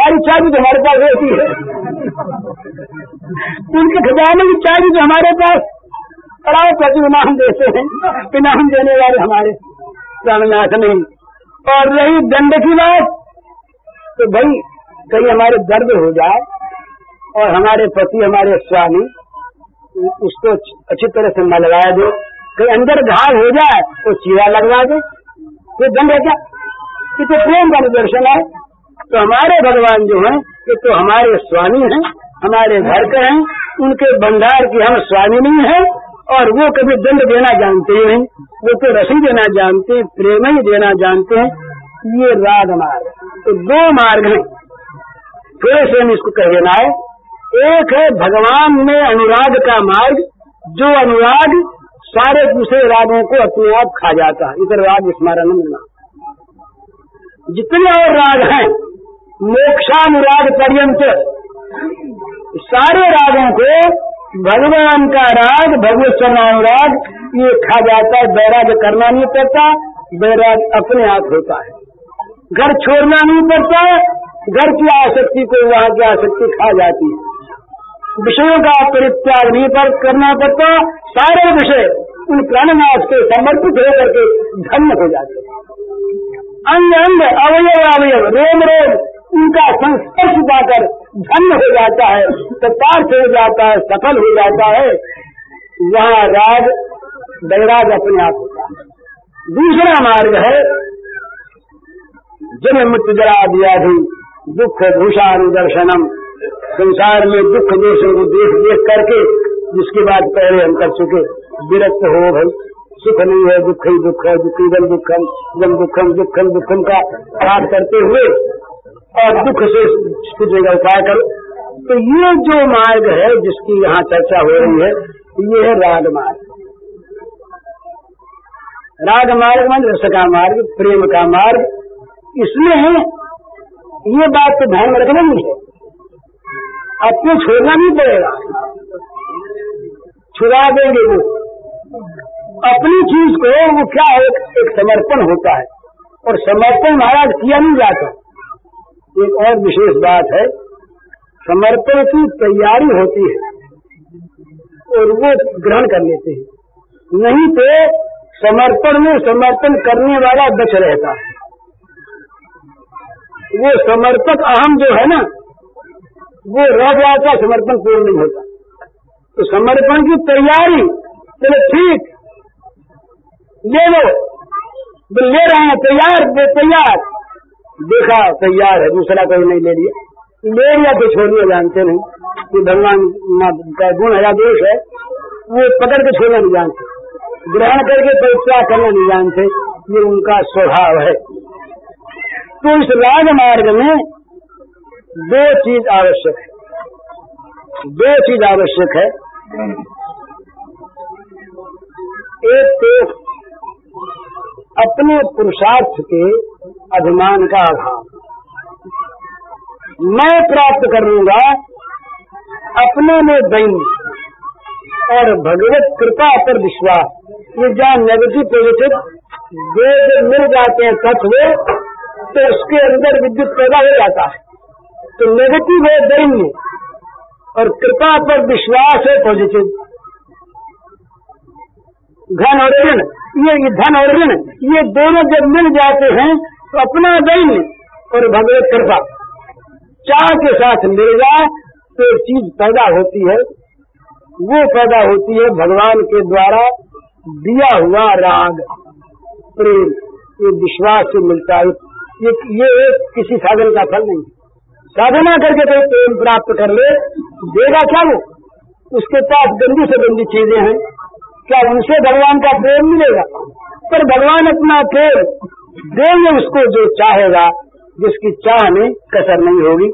सारी चाबी तो हमारे पास होती है, उनके खजाने की चाबी तो हमारे पास, और आप इनाम देते हैं, इनाम देने वाले हमारे प्राणनाथ नहीं। और रही दंड की बात, तो भाई कहीं हमारे दर्द हो जाए और हमारे पति हमारे स्वामी उसको अच्छी तरह से न लगाया दो, कहीं अंदर घाव हो जाए तो चीरा लगवा दो, ये दंड है क्या? ये तो प्रेम का निदर्शन है। तो हमारे भगवान जो हैं ये तो हमारे स्वामी हैं, हमारे घर के हैं, उनके भंडार की हम स्वामी नहीं हैं, और वो कभी दंड देना जानते ही नहीं, वो तो रसी देना जानते हैं, प्रेम ही देना जानते हैं। ये राजमार्ग, तो दो मार्ग हैं, थोड़े से हम इसको कह देना है। एक है भगवान में अनुराग का मार्ग, जो अनुराग सारे दूसरे रागों को अपने आप खा जाता है, इधर राग स्मरण मिलना, जितने और राग हैं मोक्षानुराग पर्यंत सारे रागों को भगवान का राग भगवत अनुराग ये खा जाता है, बैराग करना नहीं पड़ता, बैराग अपने आप होता है, घर छोड़ना नहीं पड़ता, घर की आसक्ति को वहाँ की आसक्ति खा जाती है, विषयों का परित्याग नहीं पर करना पड़ता, सारे विषय उन प्राणनाथ के समर्पित होकर के धन्य हो जाते हैं, अंग अंग अवयव अवयव रोम रोम उनका संस्पर्श पाकर धन्य हो जाता है, तत्पार्थ हो जाता है, सफल हो जाता है। यहाँ राग बैराग अपने आप होता है। दूसरा मार्ग है जन्म मृत्यु जरा व्याधि दुख भूषानुदर्शनम, संसार में दुख दोषों को देख देख करके, जिसके बाद पहले हम कर चुके, विरक्त हो भाई, सुख नहीं है, दुख ही दुख है, दुखी बल दुखम जम दुखम दुखम दुखम का पाठ करते हुए और दुख से छूटने का उपाय करो। तो ये जो मार्ग है जिसकी यहाँ चर्चा हो रही है, ये है राग मार्ग। राग मार्ग मान रस का मार्ग, प्रेम का मार्ग, इसमें है ये बात तो ध्यान में रखना नहीं है, आपको छोड़ना नहीं पड़ेगा, छुड़ा देंगे वो अपनी चीज को। वो क्या है, एक समर्पण होता है, और समर्पण महाराज किया नहीं जाता। एक और विशेष बात है, समर्पण की तैयारी होती है और वो ग्रहण कर लेते हैं, नहीं तो समर्पण में समर्पण करने वाला बच रहता है। वो समर्पक अहम जो है ना, वो रह जाता, समर्पण पूर्ण नहीं होता। तो समर्पण की तैयारी, चलो ठीक ले लो, ले रहे हैं तैयार, दे तैयार, देखा तैयार है, दूसरा कोई नहीं ले लिया, ले लिया तो छोड़िए, जानते नहीं कि भगवान का गुण है या दोष है, वो पकड़ के छोड़ना नहीं जानते, ग्रहण करके परित्याग करना नहीं जानते, ये उनका स्वभाव है। तो इस राजमार्ग में दो चीज आवश्यक है, दो चीज आवश्यक है, एक तो अपने पुरुषार्थ के अभिमान का अभाव, मैं प्राप्त कर लूंगा, अपने में दैन और भगवत कृपा पर विश्वास, ये जहाँ नेगेटिव पॉजिटिव दो मिल जाते हैं तत्व, तो उसके अंदर विद्युत पैदा हो जाता है। तो नेगेटिव है दैन्य और कृपा पर विश्वास है पॉजिटिव। धन और ऋण, ये धन और ऋण ये दोनों जब मिल जाते हैं तो अपना दैन्य और भगवत कृपा चाह के साथ मिलेगा तो चीज पैदा होती है, वो पैदा होती है भगवान के द्वारा दिया हुआ राग, प्रेम, ये विश्वास से मिलता है। ये एक किसी साधन का फल नहीं, साधना करके कोई प्रेम प्राप्त कर ले, देगा क्या वो? उसके पास गंदी से गंदी चीजें हैं, क्या उनसे भगवान का प्रेम मिलेगा? पर भगवान अपना प्रेम देंगे उसको जो चाहेगा, जिसकी चाह में कसर नहीं होगी।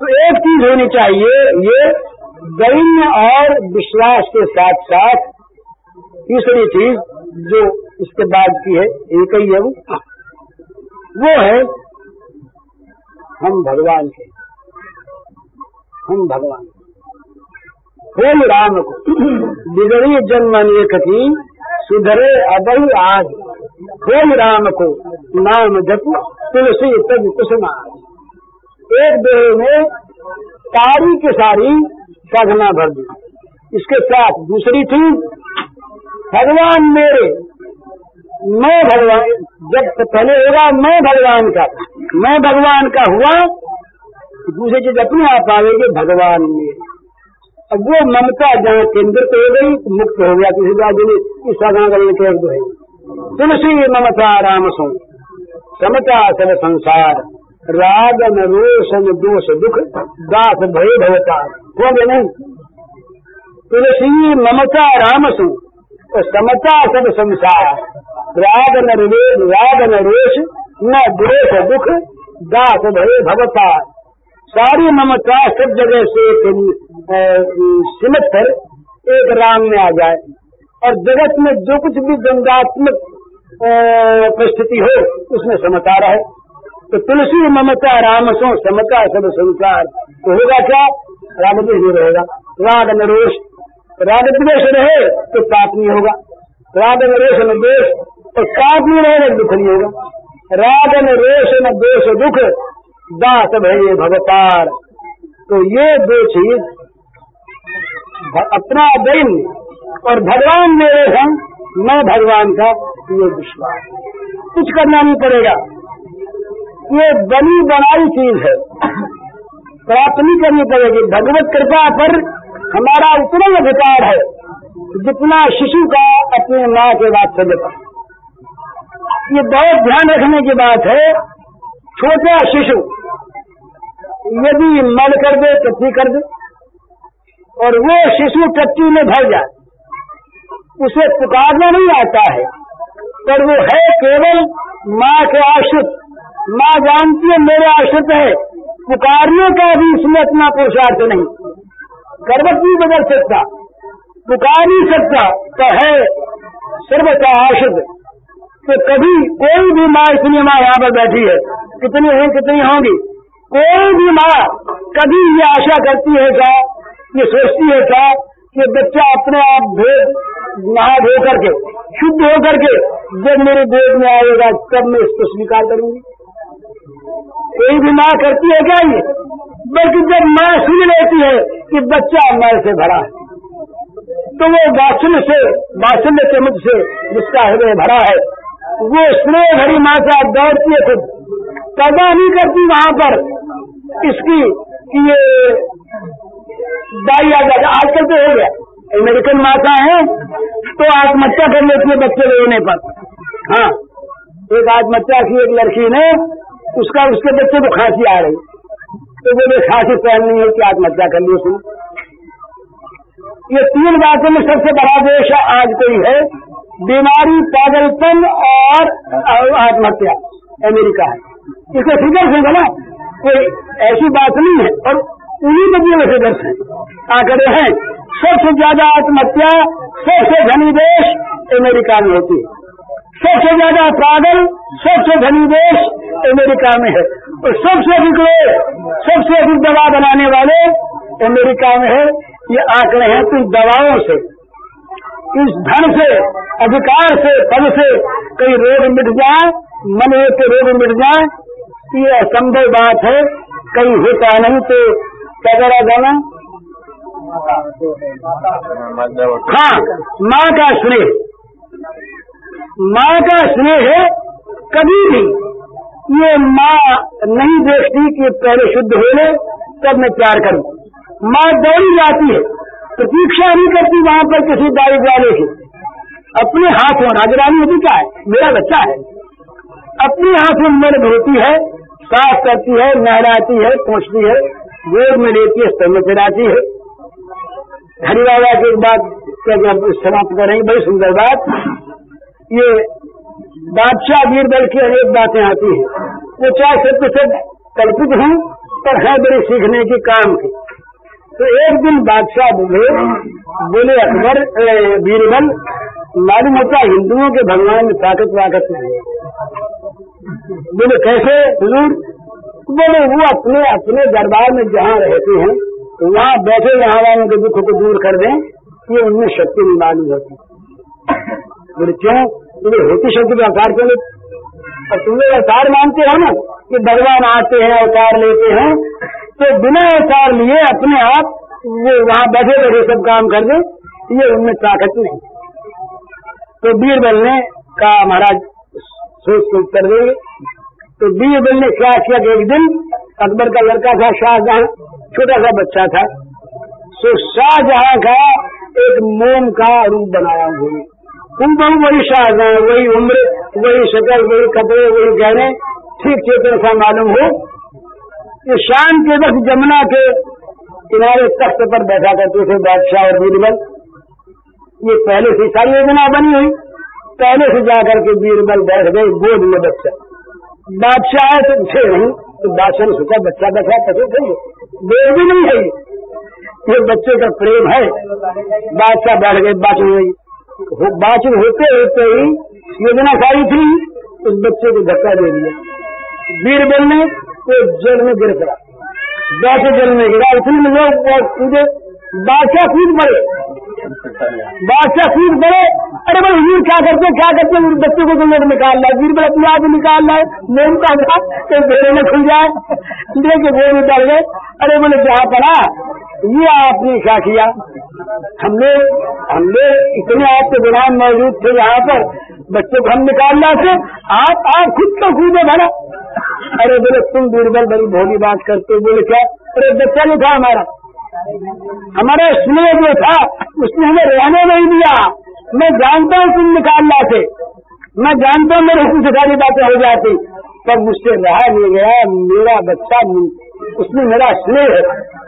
तो एक चीज होनी चाहिए ये दैन्य और विश्वास के साथ साथ, तीसरी चीज जो इसके बाद की है, एक ही है वो है हम भगवान के हे राम को बिगड़ी जन्मन एक की सुधरे अबई आज, हे राम को नाम जपो तुलसी तब कुसुमा। एक देह में सारी की सारी साधना भर दी, इसके साथ दूसरी थी भगवान मेरे, मैं भगवान, जब पहले होगा मैं भगवान का हुआ, दूसरी चीज अपने आप आएगी भगवान में। अब वो ममता जहाँ केंद्रित हो गई मुक्त हो गया, किसी राज्य में इस साधना करने के दो है तुलसी ममता राम सो समता सब संसार, राग न रोशन दोष दुख दास भय भवतार, हो गए नहीं? तुलसी ममता राम सो समता सब संसार, राग न रोष न द्वेष दुख दास भय भवता। सारी ममता सब जगह से सिमट कर एक राम में आ जाए, और जगत में जो कुछ भी द्वंदात्मक परिस्थिति हो उसमें समता रहे। तो तुलसी ममता राम सो समता सब संसार, तो होगा क्या? राग नहीं रहेगा, राग न रोष, राग द्वेष रहे तो पाप नहीं होगा, राग न रोष न द्वेष, और पाप नहीं रहेगा दुख नहीं होगा। राग न रोष न द्वेष दुख दास भय भवतार। तो ये दो चीज, अपना दैन और भगवान मेरे हैं, मैं भगवान का, ये विश्वास, कुछ करना नहीं पड़ेगा, ये बनी बनाई चीज है, प्रार्थना करनी पड़ेगी। भगवत कृपा पर हमारा उतना अधिकार है जितना शिशु का अपने माँ के वात्सल्य पर। ये बहुत ध्यान रखने की बात है, छोटा शिशु यदि मल कर दे, टट्टी कर दे, और वो शिशु टट्टी में भर जाए, उसे पुकारना नहीं आता है, पर वो है केवल माँ के आश्रित, माँ जानती है मेरे आश्रित है, पुकारने का भी इसमें अपना पुरुषार्थ नहीं, करवट नहीं बदल सकता, पुकार नहीं सकता, तो है सर्वथा आश्रित। तो कभी कोई भी माँ, इतनी माँ यहाँ पर बैठी है, कितनी हैं कितनी होंगी, कोई भी माँ कभी ये आशा करती है क्या, ये सोचती है क्या कि बच्चा अपने आप नहा धो करके शुद्ध हो करके जब मेरे गोद में आएगा तब मैं इसको स्वीकार करूंगी? कोई भी माँ करती है क्या ये? बल्कि जब माँ सुन लेती है कि बच्चा मल से भरा है, तो वो वासना से, वासना के मुख से जिसका हृदय भरा है, वो स्नेह भरी माता दौड़ती है, खुद पैदा नहीं करती वहाँ पर इसकी कि ये दाई आ जाता। आजकल तो हो गया, अमेरिकन माता है तो आत्महत्या कर लेती है बच्चे होने पर। हाँ, एक आत्महत्या की एक लड़की ने, उसके बच्चे को खांसी आ रही, तो बोले खांसी सहन नहीं है कि आत्महत्या कर ली उसने। ये तीन बातों में सबसे बड़ा दोष आज कोई है, बीमारी, पागलपन और आत्महत्या। अमेरिका है, इसको फिगर से ना कोई ऐसी बात नहीं है, और उन्हीं बच्चों में फिगर्स हैं, आंकड़े हैं। सबसे ज्यादा आत्महत्या, सबसे धनी देश अमेरिका में होती है, सबसे ज्यादा पागल, सबसे धनी देश अमेरिका में है, और सबसे अधिक लोग, सबसे अधिक दवा बनाने वाले अमेरिका में है। ये आंकड़े हैं। तो दवाओं से, इस धन से, अधिकार से, पद से कई रोग मिट जाए, मन के रोग मिट जाए, ये असंभव बात है, कहीं होता नहीं। तो क्या करा जाना? हाँ, माँ का स्नेह, माँ का स्नेह कभी भी ये माँ नहीं देखती कि पहले शुद्ध हो ले तब मैं प्यार करूं। माँ दौड़ी जाती है, प्रतीक्षा नहीं करती वहाँ पर किसी दाई वाले की, अपने हाथ में, राजरानी होती क्या है, मेरा बच्चा है, अपने हाथ में मर्द होती है, साफ करती है, नहलाती है, पहुँचती है, गोद में लेती है, स्तन में फिराती है। हरि बाबा की एक बात समाप्त करेंगे, बड़ी सुंदर बात। ये बादशाह बीरबल की अनेक बातें आती हैं, वो चाहे सत्य से कल्पित हैं पर है बड़ी सीखने के काम की। तो एक दिन बादशाह बोले अकबर, बीरबल, मालूम होता हिंदुओं के भगवान में ताकत नहीं है। बोले कैसे हुजूर? बोले वो अपने अपने दरबार में जहाँ रहते हैं वहाँ बैठे यहाँ वालों के दुख को दूर कर दें, ये उनमें शक्ति नहीं मालूम होती। बोले क्यों? बोले होती शब्द के अवतार के लिए, और तुम लोग अवतार मानते हो ना कि भगवान आते हैं, अवतार लेते हैं, तो बिना अवतार लिए अपने आप वो वहाँ बैठे बैठे सब काम कर दे, ये उनमें ताकत नहीं। तो बीरबल ने कहा महाराज सोच कर देंगे। तो बीरबल ने क्या किया कि एक दिन अकबर का लड़का था शाहजहां, छोटा सा बच्चा था, तो शाहजहां का एक मोम का रूप बनाया हुआ, तुम तो वही शाहजहां, वही उम्र, वही शक्ल, वही कपड़े, वही गहने, ठीक चेतन सा मालूम हो। ये शाम के वक्त जमुना के किनारे तख्त पर बैठा करते थे बादशाह और बीरबल। ये पहले से सारी योजना बनी हुई, पहले से जाकर के बीरबल बैठ गए गोद में बच्चा। बादशाह है तो उठे नहीं, तो बादशाह ने सोचा बच्चा बैठा कभी थे, देर भी नहीं है, ये बच्चे का प्रेम है। बादशाह बैठ गए, बातचीत होते होते ही योजना सारी थी, उस बच्चे को धक्का दे दिया। बीरबल ने वो जल में गिर पड़ा, बैठे जल में गिरा, इसलिए मुझे बादशाह कूद पड़े, अरे भाई हुजूर क्या करते उस बच्चे को तुम लोग निकाल लाए? बीरबल अपने आप निकाल लाए, मोम का था तो घेरे में खुल जाए, लेके घेरे में डाल गए। अरे बोले जहाँ पड़ा ये आपने क्या किया? हमने इतने आपके गुलाम मौजूद थे यहाँ पर, बच्चों को हम निकालना से आप खुद तो कूदे भरा। अरे बोले तुम बीरबल बड़ी भोली बात करते हो। बोले क्या? अरे बच्चा नहीं था हमारा स्नेह जो था उसने हमें रहने नहीं दिया। मैं जानता हूँ तुम निकालना से, मैं जानता हूँ मेरे से सारी बातें हो जाती, पर मुझसे रहा नहीं गया, मेरा बच्चा उसमें मेरा स्नेह है।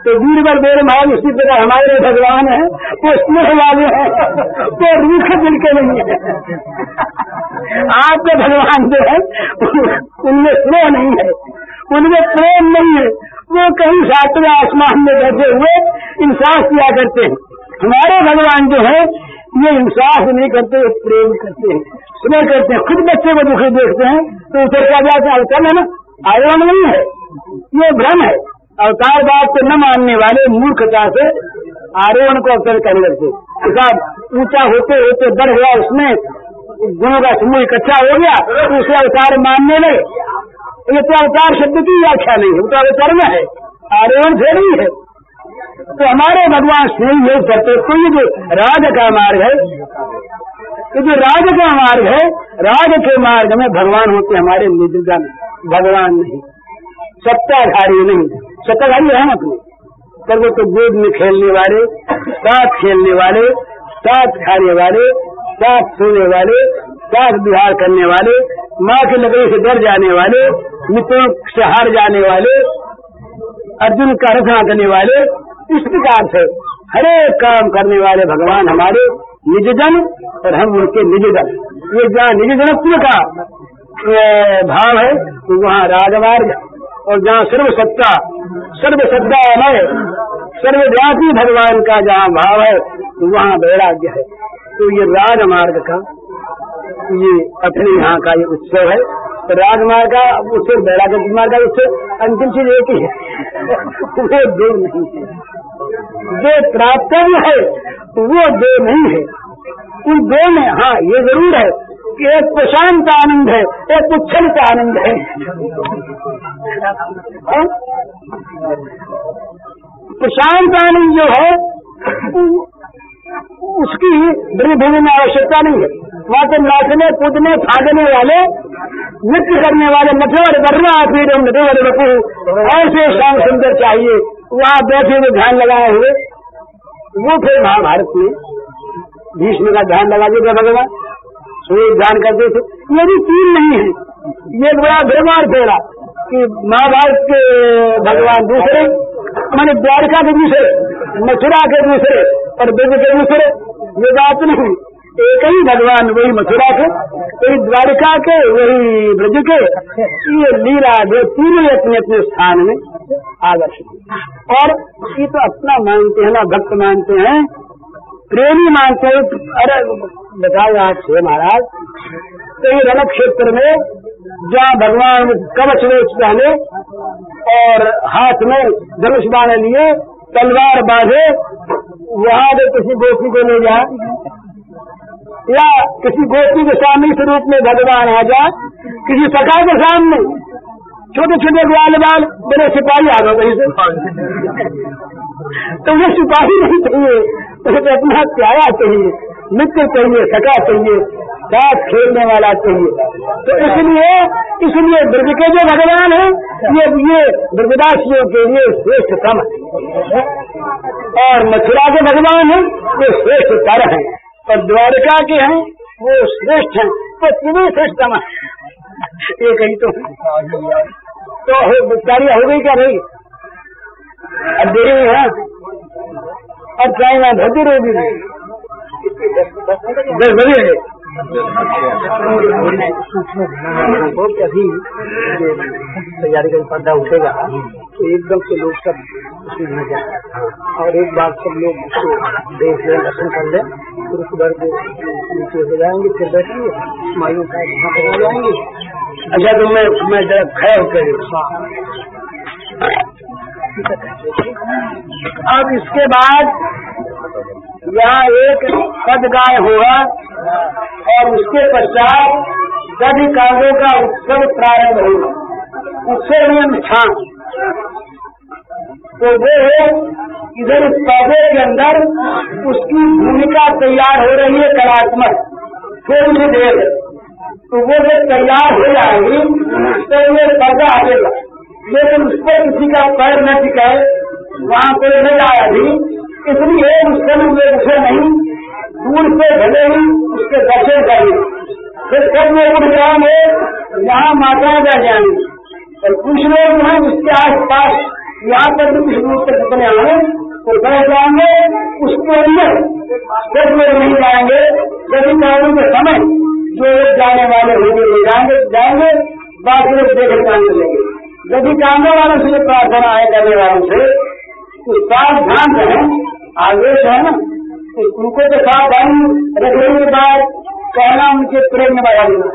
तो बीरबल बोले महाराज उसी प्रकार हमारे भगवान है, वो स्नेह वाले हैं, वो रूख दिल के नहीं है। आपके भगवान जो है उनमें स्नेह नहीं है, उनमें प्रेम नहीं है, वो कहीं सातवें आसमान में बैठे हुए इंसाफ किया करते हैं। हमारे भगवान जो है ये इंसाफ नहीं करते, वो प्रेम करते हैं, स्नेह करते हैं। खुद बच्चे को दुखी देखते हैं तो उसे क्या जाता है? अवतल है ना, आयरन नहीं है, ये भ्रम है। अवतार बात को न मानने वाले मूर्खता से आरोहण को अवसर करने लगते, साहब ऊंचा होते होते बढ़ गया, उसमें गुणों का समूह इकट्ठा हो गया, उसे अवतार मानने लगे। ये तो अवतार शब्द की व्याख्या नहीं है, उतार अवतार में है, आरोहण से नहीं है। तो हमारे भगवान स्वयं योग करते, तो ये जो राज का मार्ग है क्योंकि राज का मार्ग है, राज के मार्ग में भगवान होते हमारे निधिगण, भगवान नहीं, सत्ताधारी नहीं। सत्ताधारी हम अपने पर वो तो गोद में खेलने वाले, साथ खेलने वाले, साथ खाने वाले, साथ सोने वाले, साथ बिहार करने वाले, माँ के लकड़ी से डर जाने वाले, मित्रों से हार जाने वाले, अर्जुन का रचना करने वाले, इस प्रकार से हरेक काम करने वाले भगवान हमारे निजजन और हम उनके निजजन। ये जहाँ निजजनत्व का भाव है तो वहाँ राजमार्ग, और जहाँ सर्वसत्ता सर्वसत्ता है सर्वव्यापी भगवान का जहाँ भाव है तो वहाँ वैराग्य है। तो ये राजमार्ग का ये अपने यहाँ का ये उत्सव है। राजमार्ग का उससे बैराग मार्ग का उससे अंतिम चीज एक ही है, वो दो नहीं है, जो प्राप्तव्य है वो दो नहीं है। उन दो में हाँ ये जरूर है कि एक प्रशांत आनंद है, एक उच्छल का आनंद है। प्रशांत आनंद जो है उसकी वृद्धि में आवश्यकता नहीं है, वहाँ तो नाचने कूदने फागने वाले, नृत्य करने वाले, मठोर वर्मा फिर हम नटोर रखू ऐसे शाम सुंदर चाहिए, वहाँ बैठे हुए ध्यान लगाए हुए। वो फिर महाभारत में भीष्म का ध्यान लगा देगा भगवान, सूर्य ध्यान करते थे। ये भी तीन नहीं है, ये बड़ा व्यवहार फेरा कि महाभारत के भगवान दूसरे, माने द्वारका के दूसरे, मथुरा के दूसरे और दिव्य के दूसरे। ये बात नहीं, एक ही भगवान, वही मथुरा के, वही द्वारिका के, वही ब्रज के। ये लीला जो तीनों अपने अपने स्थान में आदर्श है। और ये तो अपना मानते हैं ना, भक्त मानते हैं, प्रेमी मानते हैं। अरे बताओ आप महाराज, तो ये रण क्षेत्र में जहाँ भगवान कवच वेश पहने और हाथ में धनुष बाण लिए तलवार बांधे, वहाँ जो किसी गोपी को ले जाए या किसी गोपी के स्वामी स्वरूप में भगवान आ जाए, किसी सखा के सामने छोटे छोटे ग्वाल बाल बड़े सिपाही आ गए वहीं से, तो ये सिपाही नहीं चाहिए, उसे तो अपना प्यारा चाहिए, मित्र चाहिए, सखा चाहिए, साथ खेलने वाला चाहिए। तो इसलिए इसलिए ब्रज के जो भगवान है ये ब्रजवासियों के लिए श्रेष्ठतम है, और मथुरा के भगवान है वो श्रेष्ठतर है, और द्वारका के हैं वो श्रेष्ठ हैं, वो तीनों श्रेष्ठतम है। ये कहीं तो तारिया हो गई क्या भाई? अब देरी हुई है, अब टाइम है, भरती होगी 10 बजे। अभी तैयारी का पर्दा उठेगा तो एकदम से लोग सब उसमें न जाए, और एक बार सब लोग उसको देख लें, दर्शन कर लें, फिर उस घर को नीचे हो जाएंगे, फिर बैठेंगे, माइयों का वहाँ पर हो जाएंगे। अच्छा तो मैं जरा खैर करूँ। अब इसके बाद यहाँ एक पद गाय होगा और उसके पश्चात सभी काव्यों का उत्सव प्रारंभ होगा। उससे नियम छान तो वो है, इधर इस पौधे के अंदर उसकी भूमिका तैयार हो रही है कलात्मक, थोड़ी देर तो वो जब तैयार हो जाएगी तो ये पर्दा आएगा, लेकिन उस पर किसी का पैर न टिकाए, वहाँ कोई नहीं आया भी, इसलिए उसके लिए उसे नहीं दूर से भले ही उसके दर्शन करें। फिर सब लोग उठ जाएंगे यहाँ माता जा जाएंगे, और कुछ लोग हैं उसके आस पास यहाँ पर भी कुछ दूर तक अपने आए तो बैठ जाएंगे, उसके अंदर सब लोग नहीं जाएंगे, सभी कार्यों के समय जो जाने वाले होंगे ले जाएंगे, बाकी लोग देखे जाने लेंगे। यदि कांगो वालों से प्रार्थना आए करने वालों से सावधान रहें, आवेश है ना, उनको तो सावधानी रखने के बाद कहना उनके प्रेम में बढ़ा देना।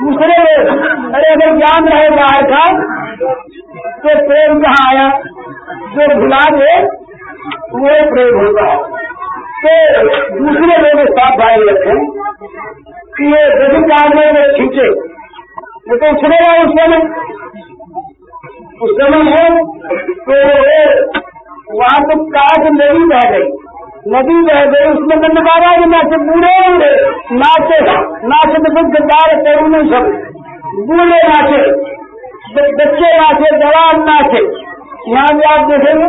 दूसरे अरे अगर ज्ञान रहे बाहर का तो प्रेम कहाँ आया, जो भुला दे वो प्रेम होगा। तो दूसरे लोग सावधानी रखें कि ये सभी कागज में खींचे, वो तो उछलेगा उस समय, उस समय है तो वहाँ तो काट नहीं बह गई, नदी बह गई, उसमें गंद बारा नाचे बूढ़े बूढ़े नाचे, नाचत बुद्ध बार तरुणी सब बूढ़े नाचे, बच्चे नाचे, जवान नाचे। यहाँ भी आप देखेंगे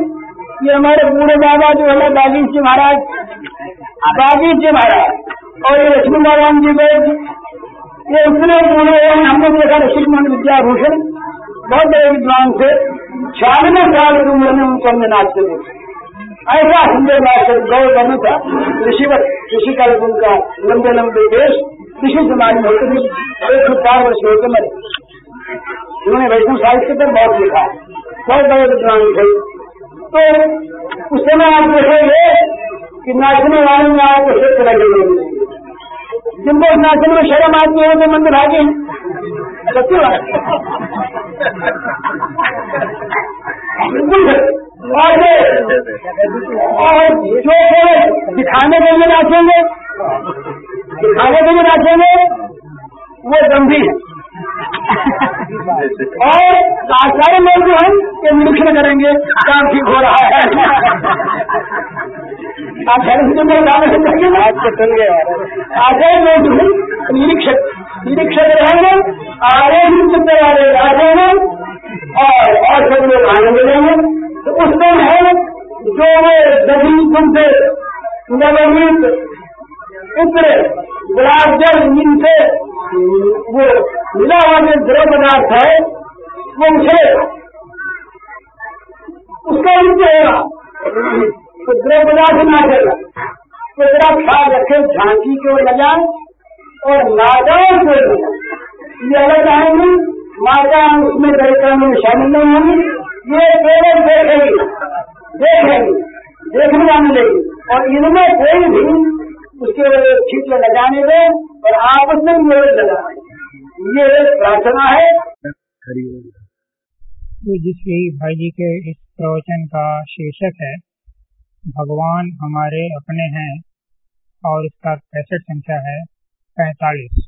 कि हमारे बूढ़े बाबा जो है बागी जी महाराज, बागी जी महाराज और ये ऋष्म विद्याभूषण जी, ये उतने बूढ़े हैं। हमने देखा ऋष्म विद्याभूषण बहुत बड़े विद्वान थे, 96 साल की उम्र में उनको हमने नाचते देखे। ऐसा सुंदर नाचक गौर बना था, ऋषिवर ऋषि का उनका लंबे लंबे देश किसी समाज में होते थे। 104 वर्ष होते मैं उन्होंने वैष्णव साहित्य पर बहुत लिखा, बहुत बड़े विद्वान थे। तो उस समय आप देखेंगे कि नाचने वाले में आपको से तरह के लोग जिनको नाचने में शर्म आदमी होते मंदिर आगे सत्य बिल्कुल। और जो दिखाने के लिए नाचेंगे, दिखाने के लिए नाचेंगे वो गंभीर और आचार्य लोग जो हम ये निरीक्षण करेंगे काम ठीक हो रहा है। आचार्य लोग जो हम निरीक्षक रहेंगे, आरोप चिंता वाले आचेंगे और सब लोग आने मिलेंगे। तो उस दिन है जो वे दही कुंडे नवमीत इतने गुलाब जल जिनसे वो मिला हुआ जो द्रव पदार्थ है वो उछलेगा, उसका नृत्य होगा। तो द्रव पदार्थ नाचेगा, तो जरा ख्याल रखे झांकी की ओर लगाए और नाजाओ को ये अलग आएंगे। माता उसमें लड़का में शामिल नहीं होंगी, ये केवल देखने मिलेगी और इनमें कोई भी उसके छीट लगाने दे और आपस में निवेदन लगाएंगे। ये एक प्रार्थना है जिसकी भाई जी के इस प्रवचन का शीर्षक है भगवान हमारे अपने हैं और इसका 65 संख्या है 45।